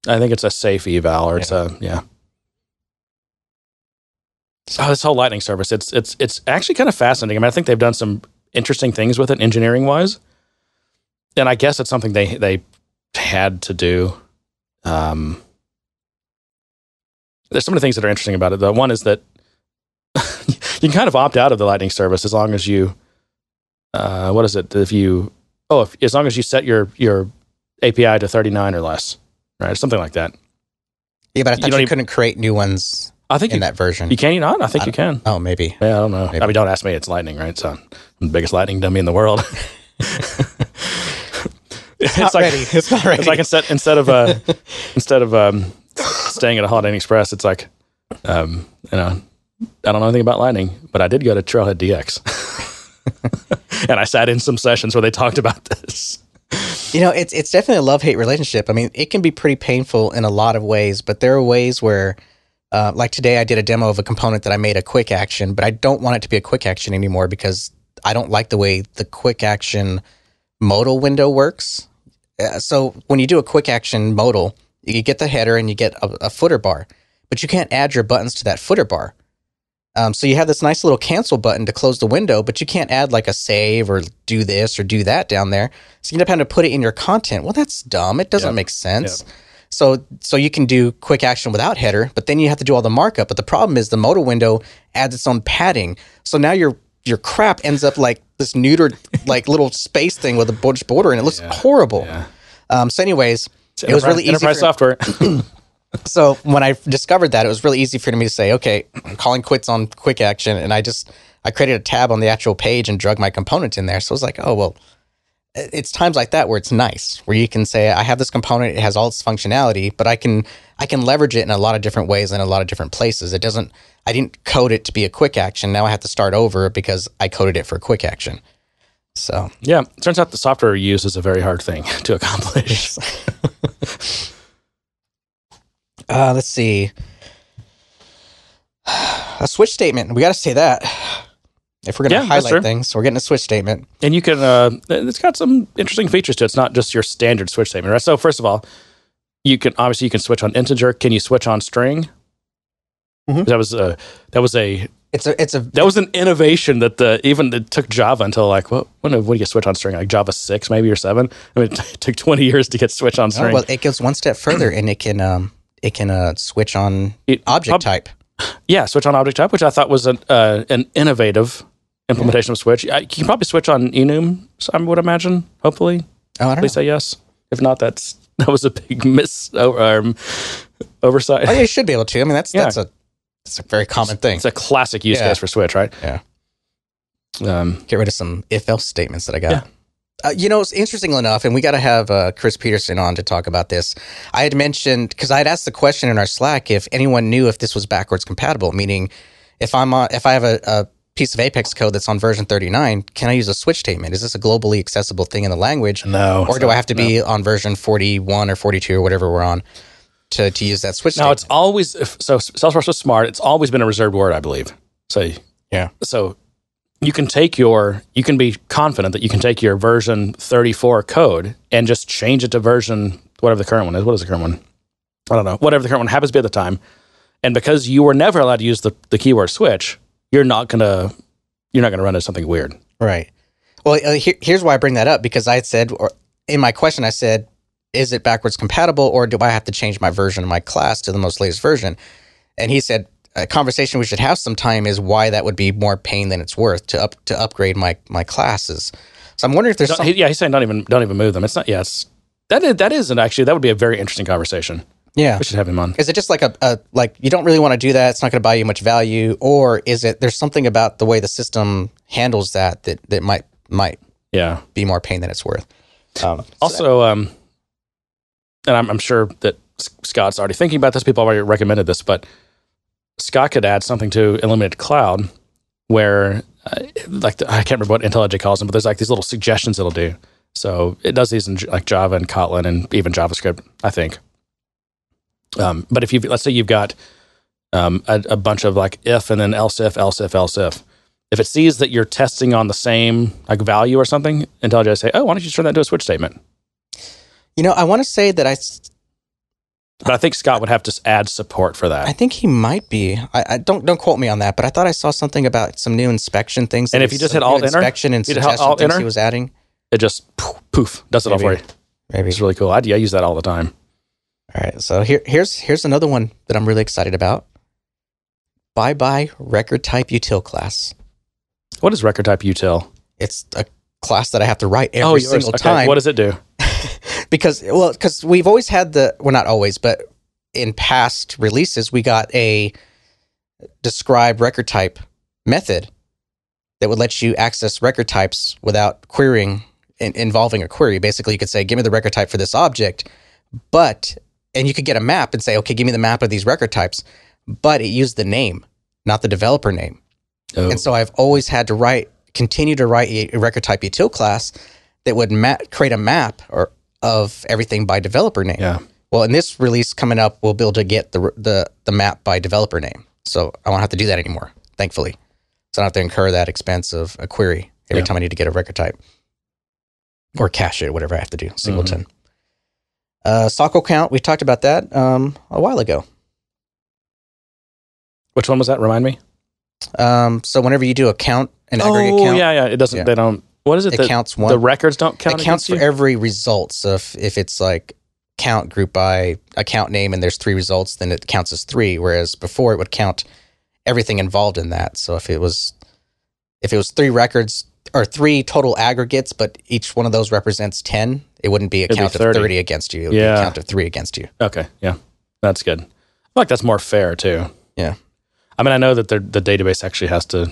I think it's a safe eval, or yeah. it's a yeah. So oh, this whole Lightning service, it's it's it's actually kind of fascinating. I mean, I think they've done some interesting things with it engineering wise, and I guess it's something they they had to do. Um, there's some of the things that are interesting about it, though. One is that you can kind of opt out of the Lightning service as long as you, uh, what is it? If you, oh, if, as long as you set your your A P I to thirty-nine or less, right? Something like that. Yeah, but I thought you, you even, couldn't create new ones I think in you, that version. You can you not? I think I you can. Oh, maybe. Yeah, I don't know. Maybe. I mean, don't ask me. It's Lightning, right? So I'm the biggest Lightning dummy in the world. It's, it's not like ready. It's not ready. It's like instead instead of uh, instead of um, staying at a Holiday Inn Express, it's like um, you know, I don't know anything about Lightning, but I did go to Trailhead D X, and I sat in some sessions where they talked about this. You know, it's it's definitely a love-hate relationship. I mean, it can be pretty painful in a lot of ways, but there are ways where, uh, like today, I did a demo of a component that I made a quick action, but I don't want it to be a quick action anymore because I don't like the way the quick action modal window works. Uh, so when you do a quick action modal, you get the header and you get a, a footer bar, but you can't add your buttons to that footer bar. Um, so you have this nice little cancel button to close the window, but you can't add like a save or do this or do that down there. So you end up having to put it in your content. Well, that's dumb. It doesn't yep. make sense. Yep. So so you can do quick action without header, but then you have to do all the markup. But the problem is the modal window adds its own padding. So now your your crap ends up like this neutered like little space thing with a border, and it looks yeah. horrible. Yeah. Um, so anyways, it was really easy. Enterprise software. So when I discovered that, it was really easy for me to say, okay, I'm calling quits on quick action. And I just, I created a tab on the actual page and drug my component in there. So I was like, oh, well, it's times like that where it's nice, where you can say, I have this component, it has all its functionality, but I can, I can leverage it in a lot of different ways and in a lot of different places. It doesn't, I didn't code it to be a quick action. Now I have to start over because I coded it for a quick action. So yeah, it turns out the software you use is a very hard thing to accomplish. Uh, let's see. A switch statement. We got to say that if we're going to yeah, highlight things. So we're getting a switch statement. And you can, uh, it's got some interesting features to it. It's not just your standard switch statement, right? So first of all, you can, obviously you can switch on integer. Can you switch on string? Mm-hmm. That was a, that was a, it's a, it's a, that was an innovation that the, even it took Java until like, what, when, when do you switch on string? Like Java six maybe or seven? I mean, it t- took twenty years to get switch on string. Oh, well, it goes one step further and it can, um, It can uh, switch on it, object ob- type. Yeah, switch on object type, which I thought was an uh, an innovative implementation yeah. of switch. I, you can probably switch on enum, I would imagine, hopefully. Oh, I don't Please know. Say yes. If not, that's that was a big miss um, oversight. Oh, yeah, you should be able to. I mean, that's yeah. that's a that's a very common it's, thing. It's a classic use yeah. case for switch, right? Yeah. Um, Get rid of some if-else statements that I got. Yeah. Uh, you know, it's interesting enough, and we got to have uh, Chris Peterson on to talk about this. I had mentioned, because I had asked the question in our Slack if anyone knew if this was backwards compatible, meaning if I'm on, if I have a, a piece of Apex code that's on version thirty-nine, can I use a switch statement? Is this a globally accessible thing in the language? No. Or do not, I have to no. be on version forty-one or forty-two or whatever we're on to, to use that switch statement? No, it's always, so Salesforce was smart. It's always been a reserved word, I believe. So, yeah. So, you can take your, you can be confident that you can take your version thirty-four code and just change it to version, whatever the current one is. What is the current one? I don't know. Whatever the current one happens to be at the time. And because you were never allowed to use the, the keyword switch, you're not going to, you're not going to run into something weird. Right. Well, uh, here, here's why I bring that up, because I said, or in my question, I said, is it backwards compatible or do I have to change my version of my class to the most latest version? And he said, a conversation we should have sometime is why that would be more pain than it's worth to up to upgrade my my classes. So I'm wondering if there's some- yeah he's saying don't even don't even move them. It's not yes yeah, that is, that isn't actually that would be a very interesting conversation. Yeah, we should have him on. Is it just like a, a like you don't really want to do that? It's not going to buy you much value, or is it there's something about the way the system handles that that, that might might yeah be more pain than it's worth. Um, also, so that- um, and I'm, I'm sure that Scott's already thinking about this. People already recommended this, but Scott could add something to Illuminated Cloud where, uh, like, the, I can't remember what IntelliJ calls them, but there's like these little suggestions it'll do. So it does these in like Java and Kotlin and even JavaScript, I think. Um, but if you let's say you've got um, a, a bunch of like if and then else if, else if, else if. If it sees that you're testing on the same like value or something, IntelliJ will say, oh, why don't you turn that into a switch statement? You know, I want to say that I... St- But I think Scott would have to add support for that. I think he might be. I, I don't don't quote me on that, but I thought I saw something about some new inspection things. And if you just hit alt enter, inspection and suggestion things he was adding, it just poof, poof does it all for you. Maybe. It's really cool. I, I use that all the time. All right. So here, here's here's another one that I'm really excited about. Bye-bye record type util class. What is record type util? It's a class that I have to write every oh, yours. single okay. time. What does it do? because well, because we've always had the well, not always, but in past releases, we got a describe record type method that would let you access record types without querying in, involving a query. Basically, you could say, "Give me the record type for this object," but and you could get a map and say, "Okay, give me the map of these record types," but it used the name, not the developer name. Oh. And so I've always had to write, continue to write a record type util class that would ma- create a map or of everything by developer name. Yeah. Well, in this release coming up, we'll be able to get the the the map by developer name. So I won't have to do that anymore, thankfully. So I don't have to incur that expense of a query every yeah. time I need to get a record type. Or cache it, whatever I have to do, singleton. Mm-hmm. Uh, Sockle count, we talked about that um, a while ago. Which one was that? Remind me. Um, so whenever you do a count, an oh, aggregate count. Oh, yeah, yeah. It doesn't, yeah. they don't, what is it? It counts one. The records don't count. It counts for you? Every result. So if, if it's like, count group by account name and there's three results, then it counts as three, whereas before it would count everything involved in that. So if it was if it was three records or three total aggregates, but each one of those represents ten, it wouldn't be a It'd count be of thirty against you. It would yeah. be a count of three against you. Okay. Yeah. That's good. I feel like that's more fair too. Yeah. I mean, I know that the the database actually has to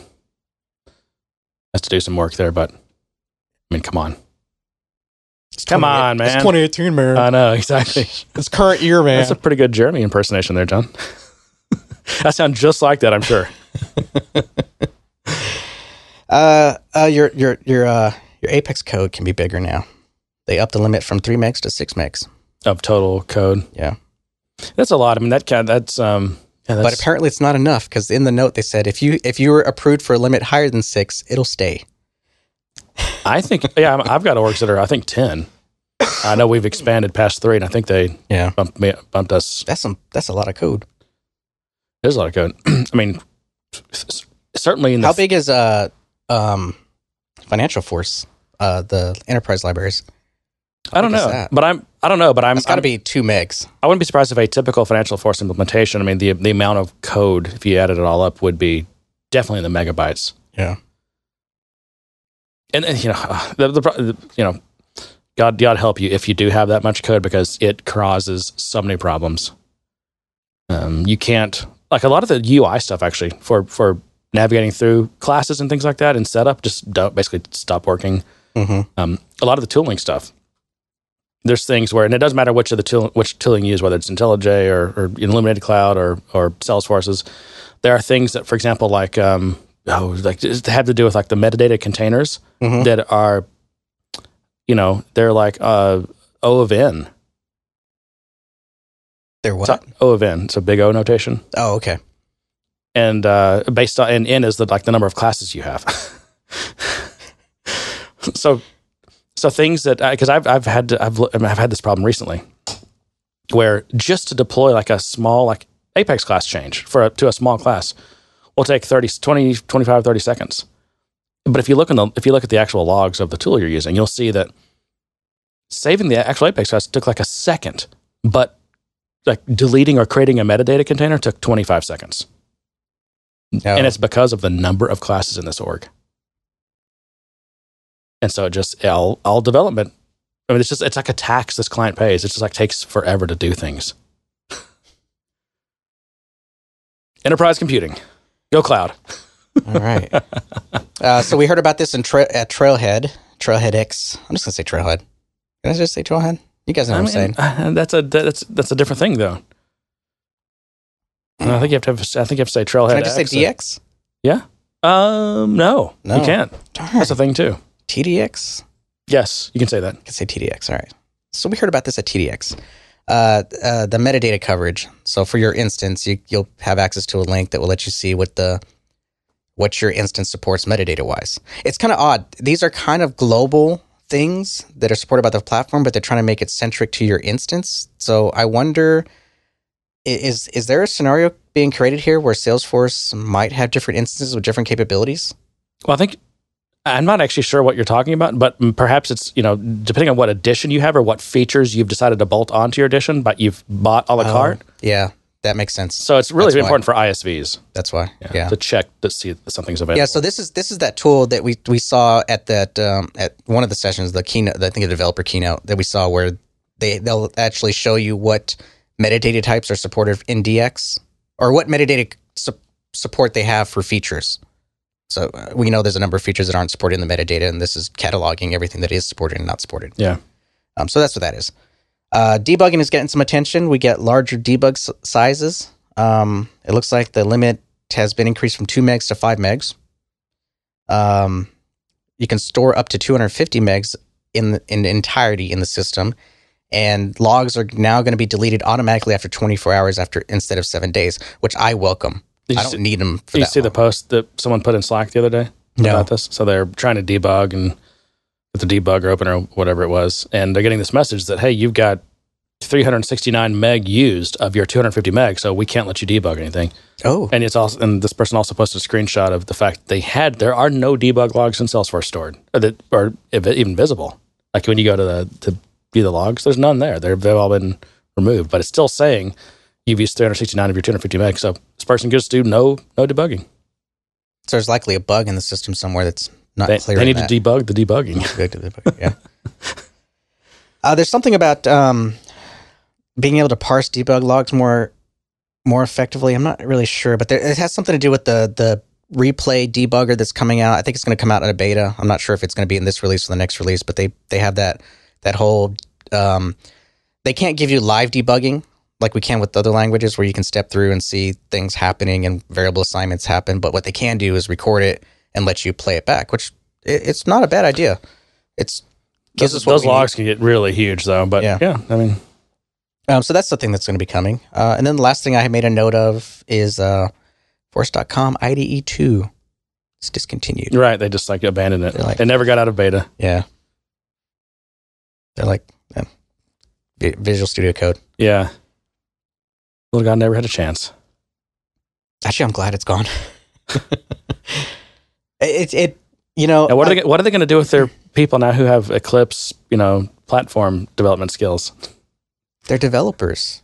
has to do some work there, but I mean, come on. Come on, man. It's twenty eighteen, man. I know, exactly. It's current year, man. That's a pretty good Jeremy impersonation there, John. That sounds just like that, I'm sure. uh, uh, your your your uh, your Apex code can be bigger now. They upped the limit from three megs to six megs of total code. Yeah, that's a lot. I mean, that kind of, that's um. Yeah, that's, but apparently, it's not enough because in the note they said if you if you were approved for a limit higher than six, it'll stay. I think, yeah, I've got orgs that are, I think, ten. I know we've expanded past three, and I think they yeah. bumped, me, bumped us. That's some. That's a lot of code. There's a lot of code. I mean, certainly in the... How f- big is uh, um, Financial Force, uh, the enterprise libraries? How I don't know, but I'm, I don't know, but I'm... It's got to be two megs. I wouldn't be surprised if a typical Financial Force implementation, I mean, the the amount of code, if you added it all up, would be definitely in the megabytes. Yeah. And, and you know, the, the you know, God, God help you if you do have that much code because it causes so many problems. Um, you can't like a lot of the U I stuff actually for, for navigating through classes and things like that and setup just don't basically stop working. Mm-hmm. Um, a lot of the tooling stuff. There's things where, and it doesn't matter which of the tool, which tooling you use, whether it's IntelliJ or, or Illuminated Cloud or or Salesforce's. There are things that, for example, like. Um, Oh, like it had to do with like the metadata containers mm-hmm. that are, you know, they're like uh, O of N. They're what? It's O of N. It's a big O notation. Oh, okay. And uh, based on and N is the like the number of classes you have. so, so things that because I've I've had to, I've I've had this problem recently, where just to deploy like a small like Apex class change for a, to a small class. Will take thirty, twenty, twenty-five, thirty seconds. But if you look in the if you look at the actual logs of the tool you're using, you'll see that saving the actual Apex class took like a second, but like deleting or creating a metadata container took twenty-five seconds. No. And it's because of the number of classes in this org. And so it just all all development. I mean, it's just it's like a tax this client pays. It just like takes forever to do things. Enterprise computing. Go cloud. All right. Uh, so we heard about this in tra- at Trailhead, Trailhead X. I'm just gonna say Trailhead. Can I just say Trailhead? You guys know I what mean, I'm saying. Uh, that's a that's that's a different thing though. I think you have to have, I think you have to say Trailhead. Can I just X say D X? Or, yeah. Um. No. No. You can't. Darn. That's a thing too. T D X. Yes, you can say that. You can say T D X. All right. So we heard about this at T D X. Uh, uh, the metadata coverage. So for your instance, you, you'll have access to a link that will let you see what the what your instance supports metadata-wise. It's kind of odd. These are kind of global things that are supported by the platform, but they're trying to make it centric to your instance. So I wonder, is is there a scenario being created here where Salesforce might have different instances with different capabilities? Well, I think I'm not actually sure what you're talking about, but perhaps it's, you know, depending on what edition you have or what features you've decided to bolt onto your edition, but you've bought a la carte. Oh, yeah, that makes sense. So it's really important for I S Vs. That's why, yeah, yeah. To check to see if something's available. Yeah, so this is this is that tool that we we saw at that um, at one of the sessions, the keynote, I think the developer keynote that we saw, where they they'll actually show you what metadata types are supported in D X or what metadata su- support they have for features. So we know there's a number of features that aren't supported in the metadata, and this is cataloging everything that is supported and not supported. Yeah. Um, so that's what that is. Uh, debugging is getting some attention. We get larger debug s- sizes. Um, it looks like the limit has been increased from two megs to five megs. Um, you can store up to two hundred fifty megs in the, in the entirety in the system, and logs are now going to be deleted automatically after twenty-four hours after instead of seven days, which I welcome. Did I don't see, need them for did that. Did you see long. The post that someone put in Slack the other day no. about this? So they're trying to debug and with the debugger open or whatever it was, and they're getting this message that, hey, you've got three hundred sixty-nine meg used of your two hundred fifty meg, so we can't let you debug anything. Oh. And it's also, and this person also posted a screenshot of the fact they had, there are no debug logs in Salesforce stored, or that are even visible. Like when you go to the to view the logs, there's none there. They're, they've all been removed, but it's still saying you've used three hundred sixty-nine of your two hundred fifty meg, so this person gets to do no no debugging. So there's likely a bug in the system somewhere that's not they, clear. They need that. to debug the debugging. debug, yeah. uh, there's something about um, being able to parse debug logs more more effectively. I'm not really sure, but there, it has something to do with the the replay debugger that's coming out. I think it's going to come out in a beta. I'm not sure if it's going to be in this release or the next release, but they they have that that whole. Um, they can't give you live debugging like we can with other languages, where you can step through and see things happening and variable assignments happen. But what they can do is record it and let you play it back, which it, it's not a bad idea. It's gives those, us what those logs need. Can get really huge, though. But yeah, yeah I mean, um, so that's the thing that's going to be coming. Uh, and then the last thing I made a note of is uh, Force dot com I D E two. It's discontinued. Right, they just like abandoned it. Like, it never got out of beta. Yeah, they're like yeah. Visual Studio Code. Yeah. Little guy never had a chance. Actually, I'm glad it's gone. it, it, you know. Now what are I, they? What are they going to do with their people now who have Eclipse, you know, platform development skills? They're developers.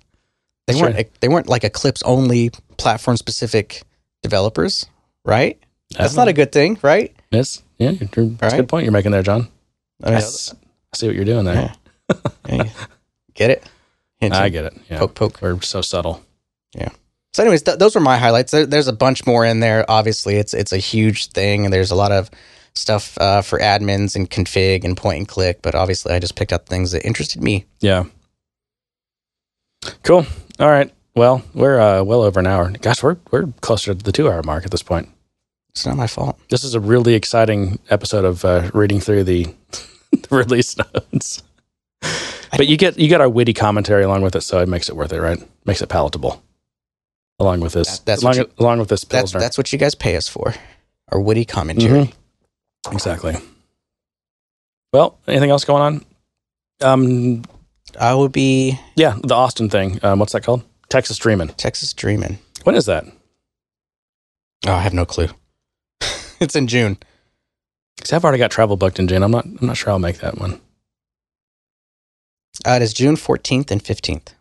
They That's weren't. True. They weren't like Eclipse only platform specific developers, right? That's not know. a good thing, right? Yes. Yeah. You're, you're, that's right? A good point you're making there, John. I, mean, I see what you're doing there. Yeah. Get it. I get it. Yeah. Poke, poke. We're so subtle. Yeah. So anyways, th- those were my highlights. There, there's a bunch more in there. Obviously, it's it's a huge thing, and there's a lot of stuff uh, for admins and config and point and click, but obviously I just picked up things that interested me. Yeah. Cool. All right. Well, we're uh, well over an hour. Gosh, we're we're closer to the two-hour mark at this point. It's not my fault. This is a really exciting episode of uh, reading through the, the release notes. But you get you get our witty commentary along with it, so it makes it worth it, right? Makes it palatable. Along with this, that, that's along, you, along with this Pilsner. That's, that's what you guys pay us for, our witty commentary. Mm-hmm. Exactly. Well, anything else going on? Um, I would be yeah, the Austin thing. Um, what's that called? Texas Dreamin'. Texas Dreamin'. When is that? Oh, I have no clue. It's in June. Because I've already got travel booked in June. I'm not. I'm not sure I'll make that one. Uh, it is June fourteenth and fifteenth.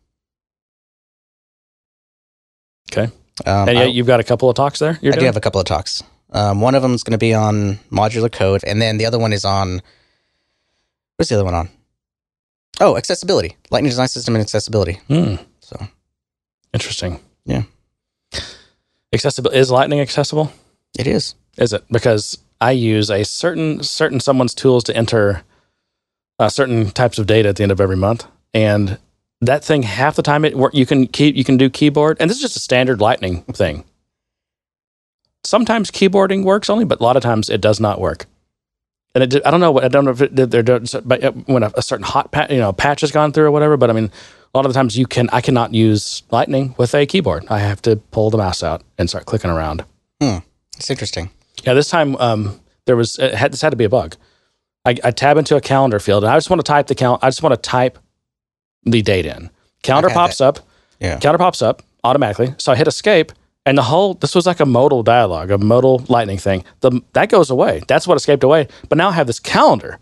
Okay. Um, and yeah, you've got a couple of talks there? You're I doing? do have a couple of talks. Um, one of them is going to be on modular code, and then the other one is on... What's the other one on? Oh, accessibility. Lightning Design System and accessibility. Hmm. So, interesting. Yeah. Accessible Is Lightning accessible? It is. Is it? Because I use a certain certain someone's tools to enter... Uh, certain types of data at the end of every month, and that thing half the time it work. You can keep you can do keyboard, and this is just a standard Lightning thing. Sometimes keyboarding works only, but a lot of times it does not work. And it did, I don't know what I don't know if it did there. But when a, a certain hot patch, you know, patch has gone through or whatever, but I mean, a lot of the times you can I cannot use Lightning with a keyboard. I have to pull the mouse out and start clicking around. Hmm, it's interesting. Yeah, this time um, there was it had, this had to be a bug. I, I tab into a calendar field, and I just want to type the cal- I just want to type the date in. Calendar pops that. up. Yeah. Calendar pops up automatically. So I hit escape, And the whole, this was like a modal dialogue, a modal lightning thing. The, that goes away. That's what escaped away. But now I have this calendar.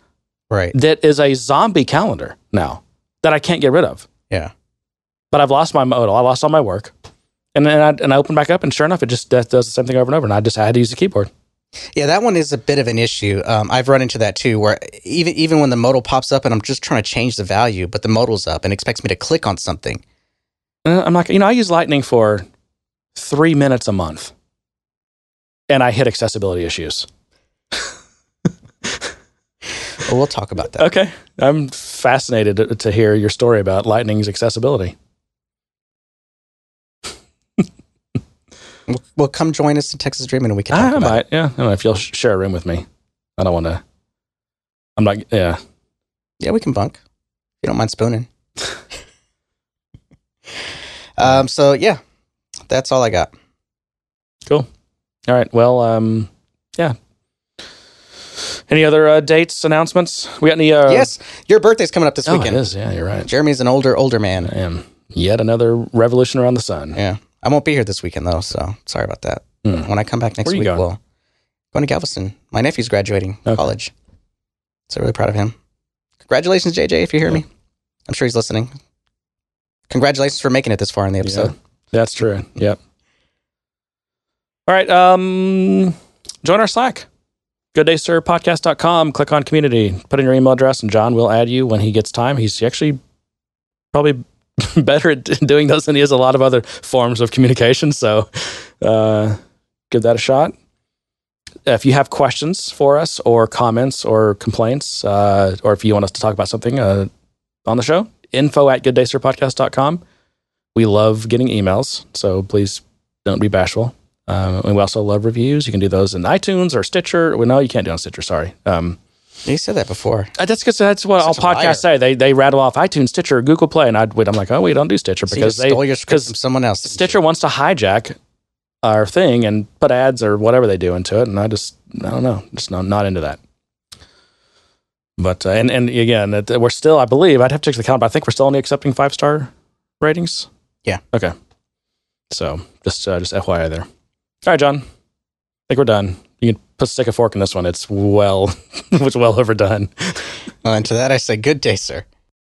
Right. That is a zombie calendar now that I can't get rid of. Yeah. But I've lost my modal. I lost all my work. And then I, and I open back up, and sure enough, it just does the same thing over and over. And I just had to use the keyboard. Yeah, that one is a bit of an issue. Um, I've run into that too, where even even when the modal pops up and I'm just trying to change the value, but the modal's up and expects me to click on something. Uh, I'm like, you know, I use Lightning for three minutes a month, and I hit accessibility issues. Well, we'll talk about that. Okay. I'm fascinated to, to hear your story about Lightning's accessibility. Well, come join us in Texas Dreaming, and we can talk I about might, it. Yeah, I don't know if you'll share a room with me. I don't want to. I'm not. Yeah, yeah, we can bunk. If you don't mind spooning. um. So yeah, that's all I got. Cool. All right. Well. Um. Yeah. Any other uh, dates, announcements? We got any? Uh, yes, your birthday's coming up this oh, weekend. It is. Yeah, you're right. Jeremy's an older, older man. I am. Yet another revolution around the sun. Yeah. I won't be here this weekend, though, so sorry about that. Mm. When I come back next week, going? we'll go to Galveston. My nephew's graduating okay. college, so really proud of him. Congratulations, J J, if you hear yeah. me. I'm sure he's listening. Congratulations for making it this far in the episode. Yeah, that's true. Yep. All right. Um, join our Slack. good day sir podcast dot com. Click on community. Put in your email address, and John will add you when he gets time. He's actually probably better at doing those than he is a lot of other forms of communication. So uh, give that a shot. If you have questions for us or comments or complaints, uh, or if you want us to talk about something uh, on the show, info at good day sir podcast dot com. We love getting emails, so please don't be bashful. Um, and we also love reviews. You can do those in iTunes or Stitcher. Well, no, you can't do it on Stitcher, sorry. Um, You said that before. Uh, that's because that's what all podcasts say. They they rattle off iTunes, Stitcher, Google Play, and I'd, I'm like, oh, we don't do Stitcher so because they stole your script from someone else. Stitcher you? wants to hijack our thing and put ads or whatever they do into it, and I just I don't know, just not not into that. But uh, and and again, it, we're still, I believe, I'd have to check the count, but I think we're still only accepting five star ratings. Yeah. Okay. So just uh, just F Y I there. All right, John. I think we're done. You can put stick a fork in this one. It's well, it's well overdone. Well, and to that I say, good day, sir.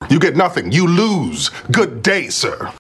You get nothing. You lose. Good day, sir.